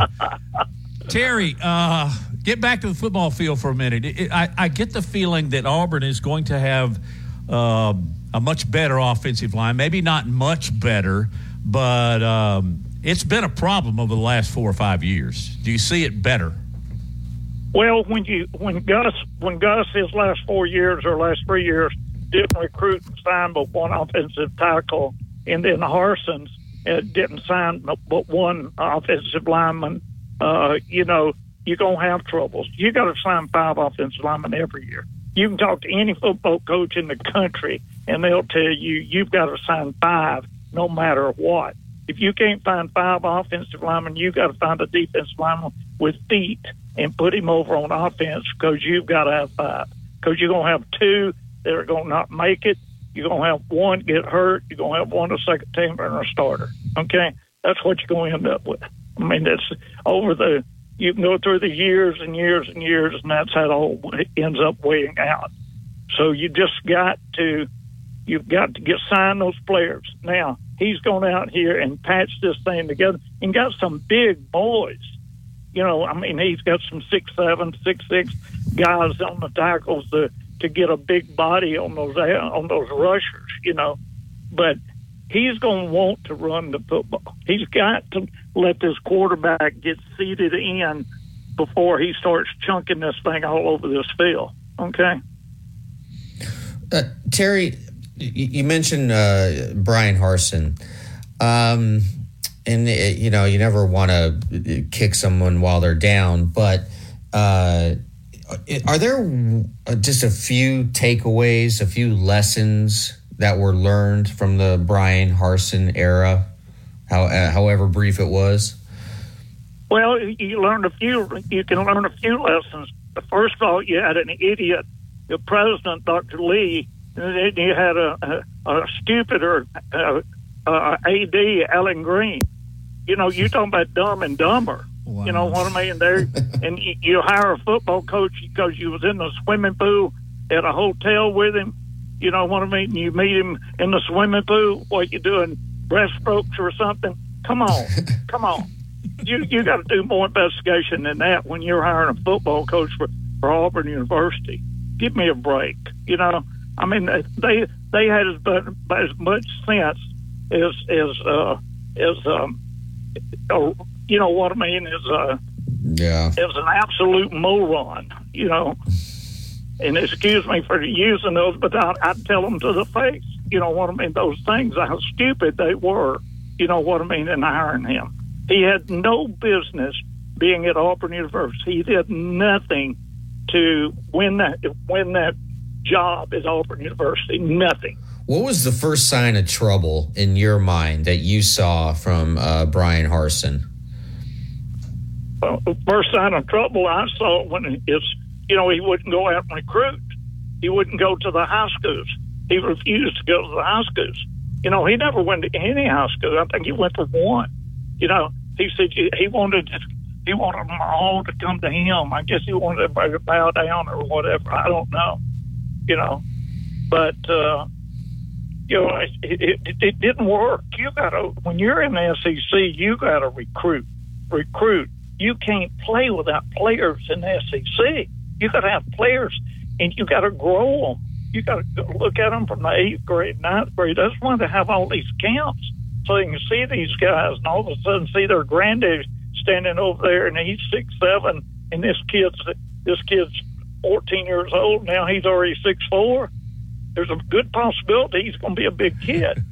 Terry, uh, get back to the football field for a minute. It, it, I, I get the feeling that Auburn is going to have uh, a much better offensive line. Maybe not much better, but um, it's been a problem over the last four or five years. Do you see it better? Well, when you when Gus when Gus his last four years or last three years didn't recruit and sign but one offensive tackle, and then Harson's uh, didn't sign but one offensive lineman, uh, you know you're gonna have troubles. You got to sign five offensive linemen every year. You can talk to any football coach in the country, and they'll tell you you've got to sign five no matter what. If you can't find five offensive linemen, you got to find a defensive lineman with feet and put him over on offense, because you've got to have five. Because you're going to have two that are going to not make it. You're going to have one get hurt. You're going to have one a second team and a starter. Okay? That's what you're going to end up with. I mean, that's over the – you can go through the years and years and years, and that's how it all ends up weighing out. So you just got to – you've got to get signed those players. Now, he's gone out here and patched this thing together and got some big boys. You know, I mean, he's got some six seven, six six guys on the tackles to, to get a big body on those on those rushers, you know. But he's going to want to run the football. He's got to let this quarterback get seated in before he starts chunking this thing all over this field, okay? Uh, Terry, you mentioned uh, Brian Harsin. Um And, you know, you never want to kick someone while they're down. But uh, are there just a few takeaways, a few lessons that were learned from the Brian Harsin era, how, however brief it was? Well, you learned a few. You can learn a few lessons. First of all, you had an idiot, the president, Doctor Lee, and then you had a, a, a stupider uh, uh, A D, Alan Green. You know, you're talking about dumb and dumber. Wow. You know what I mean? There, and you, you hire a football coach because you was in the swimming pool at a hotel with him. You know what I mean? You meet him in the swimming pool. What you doing? Breaststrokes or something? Come on, come on. You you got to do more investigation than that when you're hiring a football coach for, for Auburn University. Give me a break. You know, I mean, they they had as, as much sense as as uh, as um. you know what I mean, is uh, yeah. is an absolute moron, you know. And excuse me for using those, but I, I tell them to the face, you know what I mean, those things, how stupid they were, you know what I mean, in hiring him. He had no business being at Auburn University. He did nothing to win that, win that job at Auburn University, nothing. What was the first sign of trouble in your mind that you saw from uh, Brian Harsin? Well, the first sign of trouble I saw when it's, you know, he wouldn't go out and recruit. He wouldn't go to the high schools. He refused to go to the high schools. You know, he never went to any high school. I think he went to one. You know, he said he wanted he wanted them all to come to him. I guess he wanted everybody to bow down or whatever. I don't know. You know, but uh, you know, it, it, it didn't work. You gotta, when you're in the S E C, you gotta recruit, recruit. You can't play without players in the S E C. You gotta have players, and you gotta grow them. You got to look at them from the eighth grade, ninth grade. That's why they have all these camps, so you can see these guys and all of a sudden see their granddad standing over there, and he's six seven, and this kid's this kid's fourteen years old now. He's already six four. There's a good possibility he's going to be a big kid.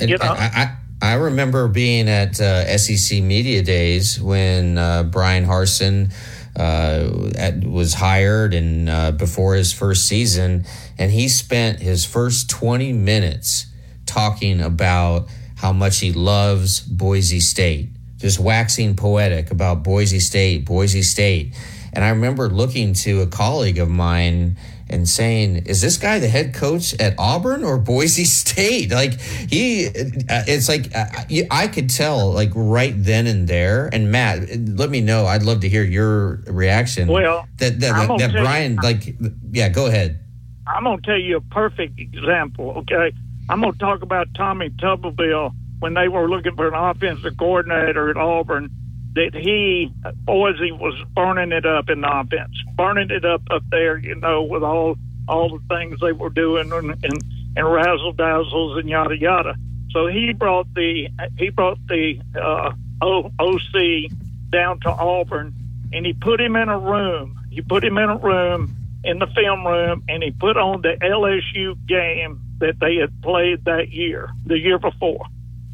And, you know, I, I I remember being at uh, S E C Media Days when uh, Brian Harsin Uh, at, was hired and uh, before his first season, and he spent his first twenty minutes talking about how much he loves Boise State, just waxing poetic about Boise State, Boise State. And I remember looking to a colleague of mine and saying, is this guy the head coach at Auburn or Boise State? Like, he, it's like, I, I could tell, like, right then and there. And Matt, let me know. I'd love to hear your reaction. Well, that, that, like, that Brian, you, like, yeah, go ahead. I'm going to tell you a perfect example, okay? I'm going to talk about Tommy Tuberville when they were looking for an offensive coordinator at Auburn, that he, Boise was burning it up in the offense, burning it up up there, you know, with all all the things they were doing and and, and razzle-dazzles and yada, yada. So he brought the he brought the uh, O C down to Auburn, and he put him in a room. He put him in a room, in the film room, and he put on the L S U game that they had played that year, the year before.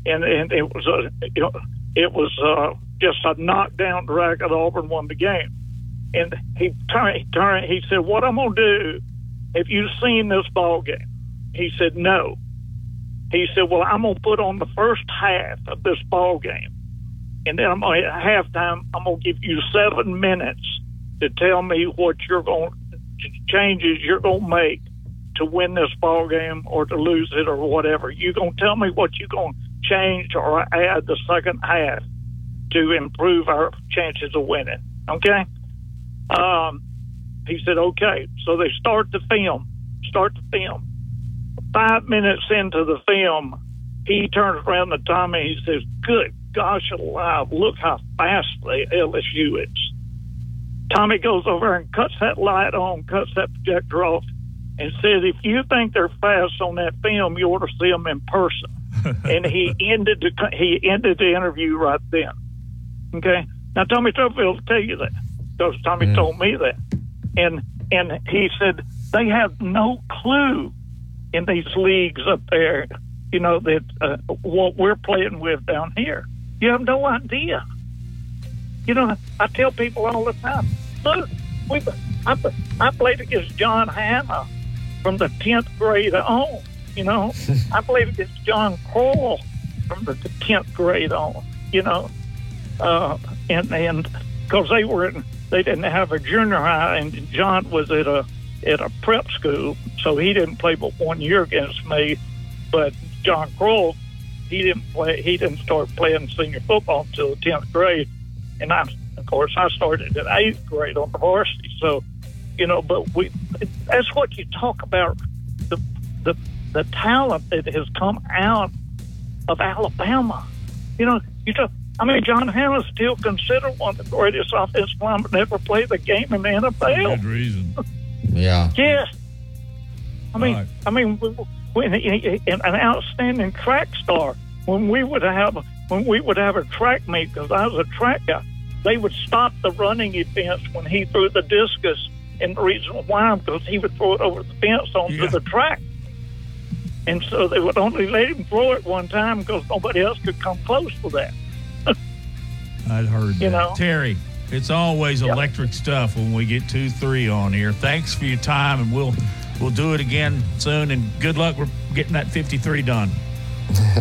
And, and it was, a, you know, it was... Uh, just a knockdown drag at Auburn won the game. And he turned, turned, he said, what I'm going to do, have you seen this ball game? He said, no. He said, well, I'm going to put on the first half of this ball game. And then I'm gonna, at halftime, I'm going to give you seven minutes to tell me what you're going to, changes you're going to make to win this ball game or to lose it or whatever. You're going to tell me what you're going to change or add the second half to improve our chances of winning, okay? Um, he said, okay. So they start the film, start the film. Five minutes into the film, he turns around to Tommy, he says, good gosh alive, look how fast the L S U is. Tommy goes over and cuts that light on, cuts that projector off, and says, if you think they're fast on that film, you ought to see them in person. And he ended the, he ended the interview right then. Okay. Now, Tommy Tuberville will tell you that, because Tommy mm. told me that. And and he said, they have no clue in these leagues up there, you know, that uh, what we're playing with down here. You have no idea. You know, I tell people all the time, look, we, I, I played against John Hanna from the tenth grade on. You know, I played against John Kroll from the tenth grade on, you know. Uh, and and because they were in, they didn't have a junior high, and John was at a at a prep school, so he didn't play but one year against me. But John Kroll, he didn't play. He didn't start playing senior football until the tenth grade, and I, of course, I started at eighth grade on the varsity. So, you know, but we that's what you talk about, the the the talent that has come out of Alabama. You know, you talk. I mean, John Hanna's still considered one of the greatest offensive linemen to ever play the game in the N F L. Good reason. Yeah. Yes. I mean, right. I mean, when an outstanding track star. When we would have, when we would have a track meet, because I was a track guy, they would stop the running events when he threw the discus, and the reason why because he would throw it over the fence onto yeah. the track, and so they would only let him throw it one time because nobody else could come close to that. I'd heard you that. Know. Terry, it's always yep. electric stuff when we get two, three on here. Thanks for your time, and we'll we'll do it again soon. And good luck. We're getting that fifty-three done.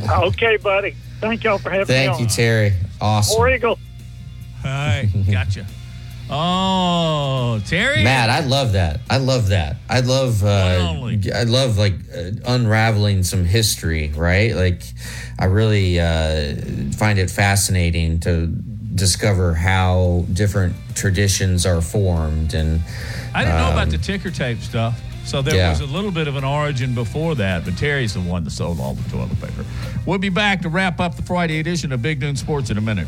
Okay, buddy. Thank y'all for having Thank me on. Thank you, Terry. Awesome. War Eagle. All right. Gotcha. Oh, Terry? Matt, I love that. I love that. I love, uh, I love like uh, unraveling some history, right? Like, I really uh, find it fascinating to discover how different traditions are formed. And I didn't um, know about the ticker tape stuff. So there yeah. was a little bit of an origin before that, but Terry's the one that sold all the toilet paper. We'll be back to wrap up the Friday edition of Big Noon Sports in a minute.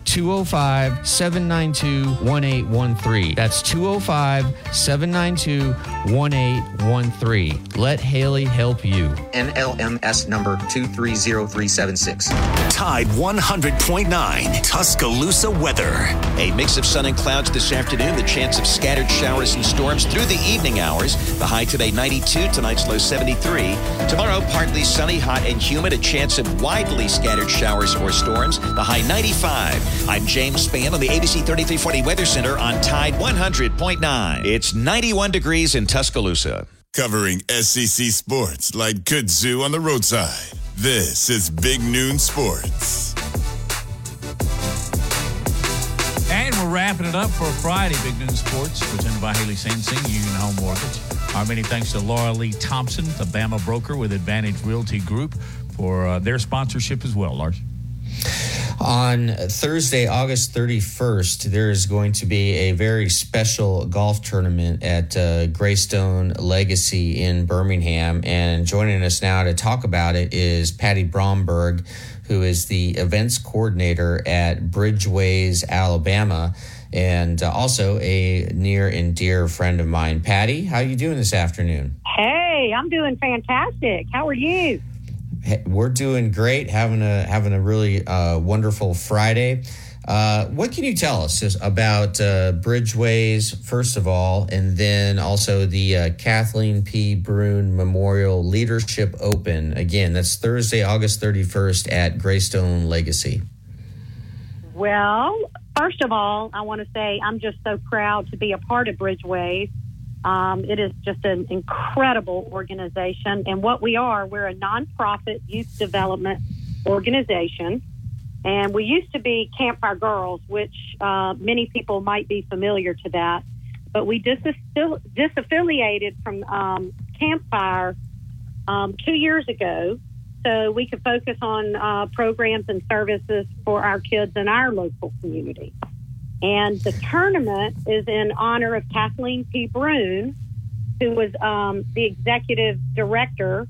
two oh five, seven nine two, one eight one three. That's two oh five, seven nine two, one eight one three. Let Haley help you. N L M S number two three zero three seven six. Tide one hundred point nine, Tuscaloosa weather. A mix of sun and clouds this afternoon. The chance of scattered showers and storms through the evening hours. The high today ninety-two, tonight's low seventy-three. Tomorrow partly sunny, hot and humid. A chance of widely scattered showers or storms. The high ninety-five. I'm James Spann on the A B C thirty-three forty Weather Center on Tide one hundred point nine. It's ninety-one degrees in Tuscaloosa. Covering S E C sports like kudzu on the roadside. This is Big Noon Sports. And we're wrapping it up for Friday. Big Noon Sports presented by Haley Sansing, Union Home Mortgage. Our many thanks to Laura Lee Thompson, the Bama broker with Advantage Realty Group, for uh, their sponsorship as well, Lars. On Thursday, August thirty-first, there is going to be a very special golf tournament at uh, Greystone Legacy in Birmingham. And joining us now to talk about it is Patty Bromberg, who is the events coordinator at Bridgeways, Alabama, and uh, also a near and dear friend of mine. Patty, how are you doing this afternoon? Hey, I'm doing fantastic. How are you? We're doing great, having a having a really uh, wonderful Friday. Uh, what can you tell us about uh, Bridgeways, first of all, and then also the uh, Kathleen P. Bruin Memorial Leadership Open? Again, that's Thursday, August thirty-first at Greystone Legacy. Well, first of all, I want to say I'm just so proud to be a part of Bridgeways. Um, it is just an incredible organization. And what we are, we're a nonprofit youth development organization. And we used to be Campfire Girls, which uh, many people might be familiar to that. But we disaffili- disaffiliated from um, Campfire um, two years ago so we could focus on uh, programs and services for our kids in our local community. And the tournament is in honor of Kathleen P. Bruin, who was um, the executive director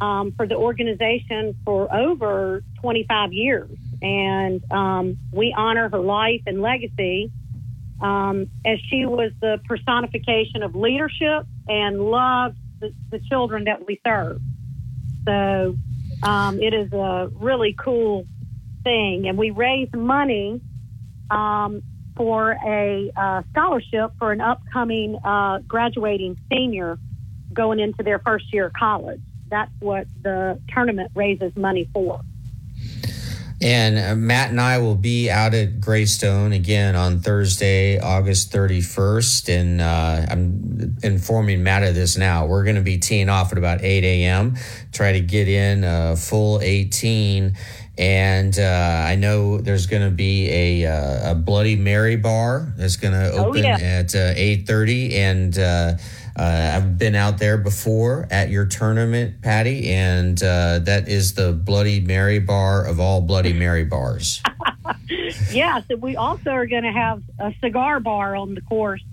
um, for the organization for over twenty-five years. And um, we honor her life and legacy um, as she was the personification of leadership and loved the, the children that we serve. So um, it is a really cool thing. And we raise money Um, for a uh, scholarship for an upcoming uh, graduating senior going into their first year of college. That's what the tournament raises money for. And uh, Matt and I will be out at Greystone again on Thursday, August thirty-first. And uh, I'm informing Matt of this now. We're going to be teeing off at about eight a.m., try to get in a full eighteen. And uh, I know there's going to be a, uh, a Bloody Mary bar that's going to open oh, yeah. at uh, eight thirty. And uh, uh, I've been out there before at your tournament, Patty. And uh, that is the Bloody Mary bar of all Bloody Mary bars. Yes. And we also are going to have a cigar bar on the course.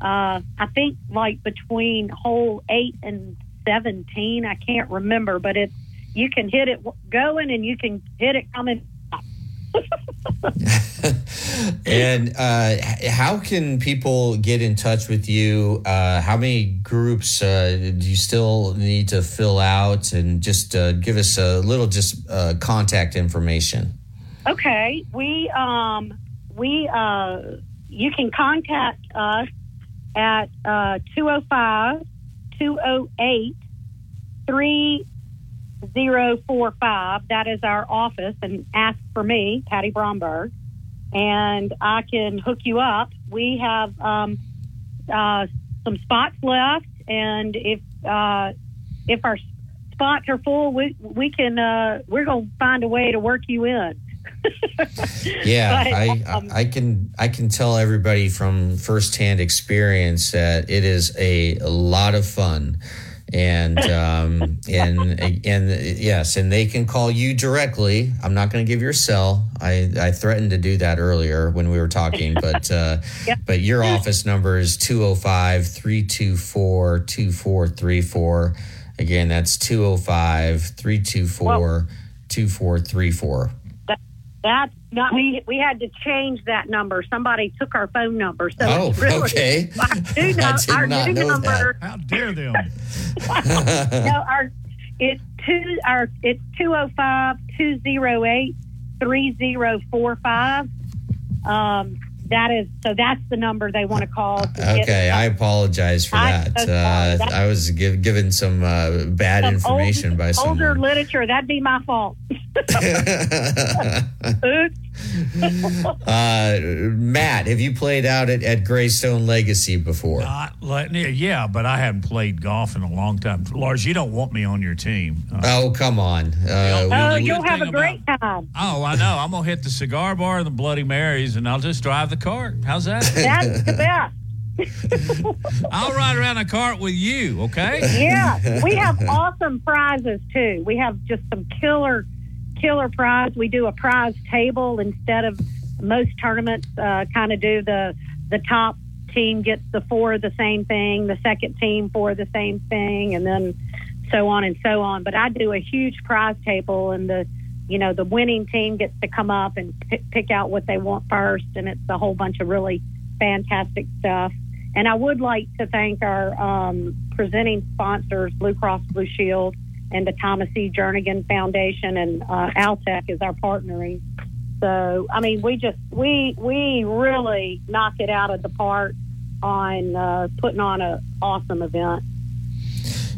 Uh, I think like between hole eight and seventeen. I can't remember, but it's, you can hit it going and you can hit it coming up. And uh, how can people get in touch with you? Uh, how many groups uh, do you still need to fill out? And just uh, give us a little just uh, contact information. Okay. We, um, we uh, you can contact us at uh, two oh five, two oh eight, three oh four five. That is our office, and ask for me, Patty Bromberg, and I can hook you up. We have um, uh, some spots left, and if uh, if our spots are full, we we can uh, we're gonna find a way to work you in. Yeah, but, um, I I can I can tell everybody from firsthand experience that it is a, a lot of fun. And, um, and, and yes, and they can call you directly. I'm not going to give your cell. I, I threatened to do that earlier when we were talking, but, uh, yep. But your office number is two oh five, three two four, two four three four. Again, that's two oh five, three two four, two four three four. That, that's not, we, we had to change that number. Somebody took our phone number. So oh, really, okay. I do know, I did our not know number, that. How dare them. No, our it's two our it's two oh five, two oh eight, three oh four five. Um that is so that's the number they want to call. To okay, get I apologize for I, that. Uh, I was give, given some uh, bad some information old, by some older literature. That'd be my fault. Oops. uh, Matt, have you played out at, at Greystone Legacy before? Not like, yeah, but I haven't played golf in a long time. Lars, you don't want me on your team. Uh, oh, come on. Uh, oh, we, you'll have a great about, time. Oh, I know. I'm going to hit the cigar bar and the Bloody Marys, and I'll just drive the cart. How's that? That's the best. I'll ride around a cart with you, okay? Yeah. We have awesome prizes, too. We have just some killer Killer prize. We do a prize table instead of most tournaments. Uh, kind of do the the top team gets the four of the same thing, the second team four of the same thing, and then so on and so on. But I do a huge prize table, and the you know the winning team gets to come up and p- pick out what they want first, and it's a whole bunch of really fantastic stuff. And I would like to thank our um, presenting sponsors, Blue Cross Blue Shield, and the Thomas E. Jernigan Foundation, and uh, Altec is our partnering. So, I mean, we just, we we really knock it out of the park on uh, putting on an awesome event.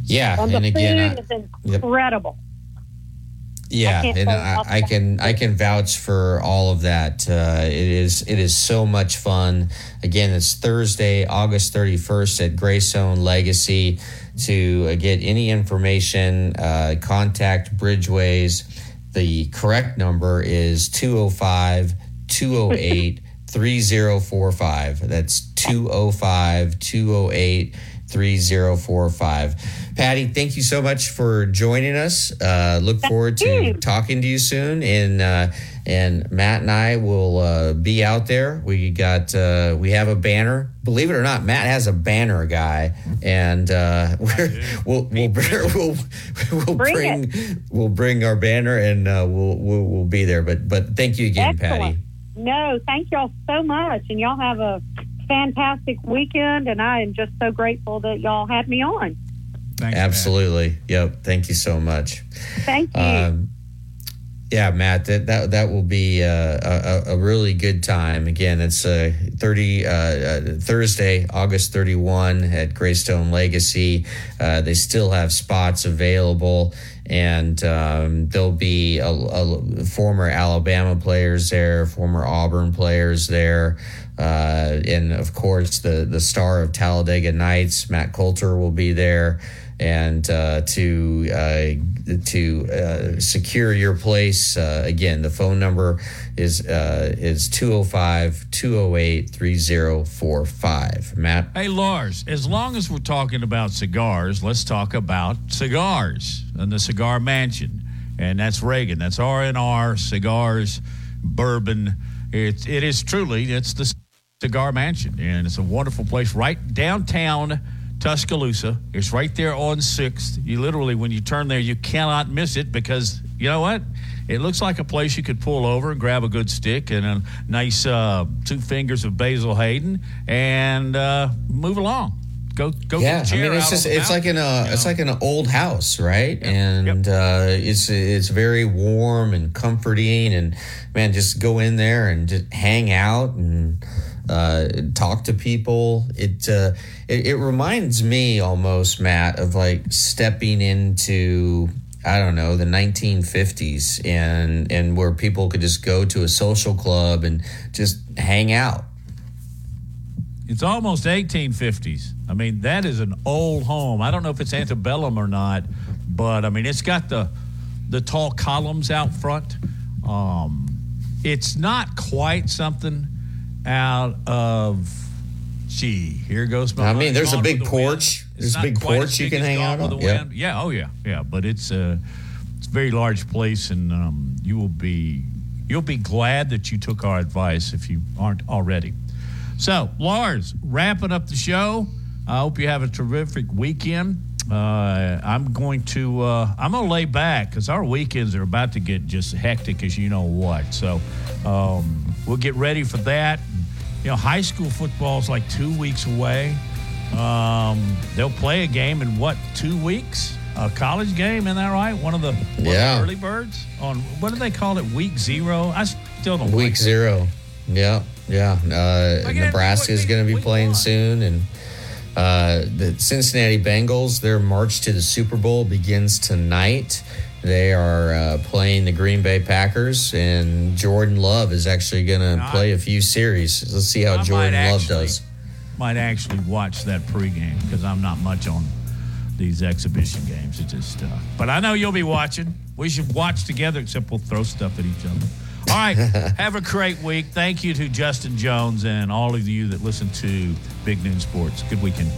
Yeah, and, and the again, food I, is incredible. Yeah, I and I, I can I can vouch for all of that. Uh, it is it is so much fun. Again, it's Thursday, August thirty-first at Greystone Legacy. To uh, get any information, uh, contact Bridgeways. The correct number is two oh five, two oh eight, three oh four five. That's two oh five, two oh eight, three oh four five. Patty, thank you so much for joining us. Uh, look forward to talking to you soon. And uh, and Matt and I will uh, be out there. We got uh, we have a banner. Believe it or not, Matt has a banner guy, and uh, we're, we'll we'll we'll we'll bring we'll bring our banner, and uh, we'll, we'll we'll be there. But but thank you again, excellent. Patty. No, thank y'all so much, and y'all have a fantastic weekend. And I am just so grateful that y'all had me on. Thanks, absolutely, Matt. Yep. Thank you so much. Thank you. Um, yeah, Matt. That that, that will be uh, a, a really good time. Again, it's uh, thirty uh, uh, Thursday, August thirty-first at Greystone Legacy. Uh, they still have spots available, and um, there'll be a, a former Alabama players there, former Auburn players there. Uh, and of course, the, the star of Talladega Nights, Matt Coulter, will be there. And uh, to uh, to uh, secure your place, uh, again, the phone number is uh, is two oh five, two oh eight, three oh four five. Matt? Hey, Lars, as long as we're talking about cigars, let's talk about cigars and the Cigar Mansion. And that's Reagan. That's R and R Cigars, Bourbon. It, it is truly, it's the Cigar Mansion, and it's a wonderful place right downtown Tuscaloosa. It's right there on sixth. You literally, when you turn there, you cannot miss it because, you know what? It looks like a place you could pull over and grab a good stick and a nice uh, two fingers of Basil Hayden and uh, move along. Go, go. Yeah, I mean, it's just it's like in a it's like in an old house, right? Yep. And yep. Uh, it's it's very warm and comforting, and man, just go in there and just hang out and uh, talk to people. It, uh, it it reminds me almost, Matt, of like stepping into, I don't know, the nineteen fifties, and and where people could just go to a social club and just hang out. It's almost eighteen fifties. I mean, that is an old home. I don't know if it's antebellum or not, but, I mean, it's got the the tall columns out front. Um, it's not quite something out of, gee, here goes my I mean, there's a big porch. There's a big porch you can hang out on. Yep. Yeah, oh, yeah, yeah. But it's a, it's a very large place, and um, you will be you'll be glad that you took our advice if you aren't already. So, Lars, wrapping up the show. I hope you have a terrific weekend. Uh, I'm going to uh, I'm gonna lay back because our weekends are about to get just hectic as you know what. So um, we'll get ready for that. You know, high school football is like two weeks away. Um, they'll play a game in what, two weeks? A college game, isn't that right? One of the, one yeah. of the early birds on, what do they call it? Week zero. I still don't. Week like zero. That. Yeah. Yeah, uh, Nebraska is going to be playing soon, and uh, the Cincinnati Bengals, their march to the Super Bowl begins tonight. They are uh, playing the Green Bay Packers, and Jordan Love is actually going to play a few series. Let's see how Jordan Love does. Might actually watch that pregame because I'm not much on these exhibition games. It's just, uh, but I know you'll be watching. We should watch together, except we'll throw stuff at each other. All right, have a great week. Thank you to Justin Jones and all of you that listen to Big Noon Sports. Good weekend.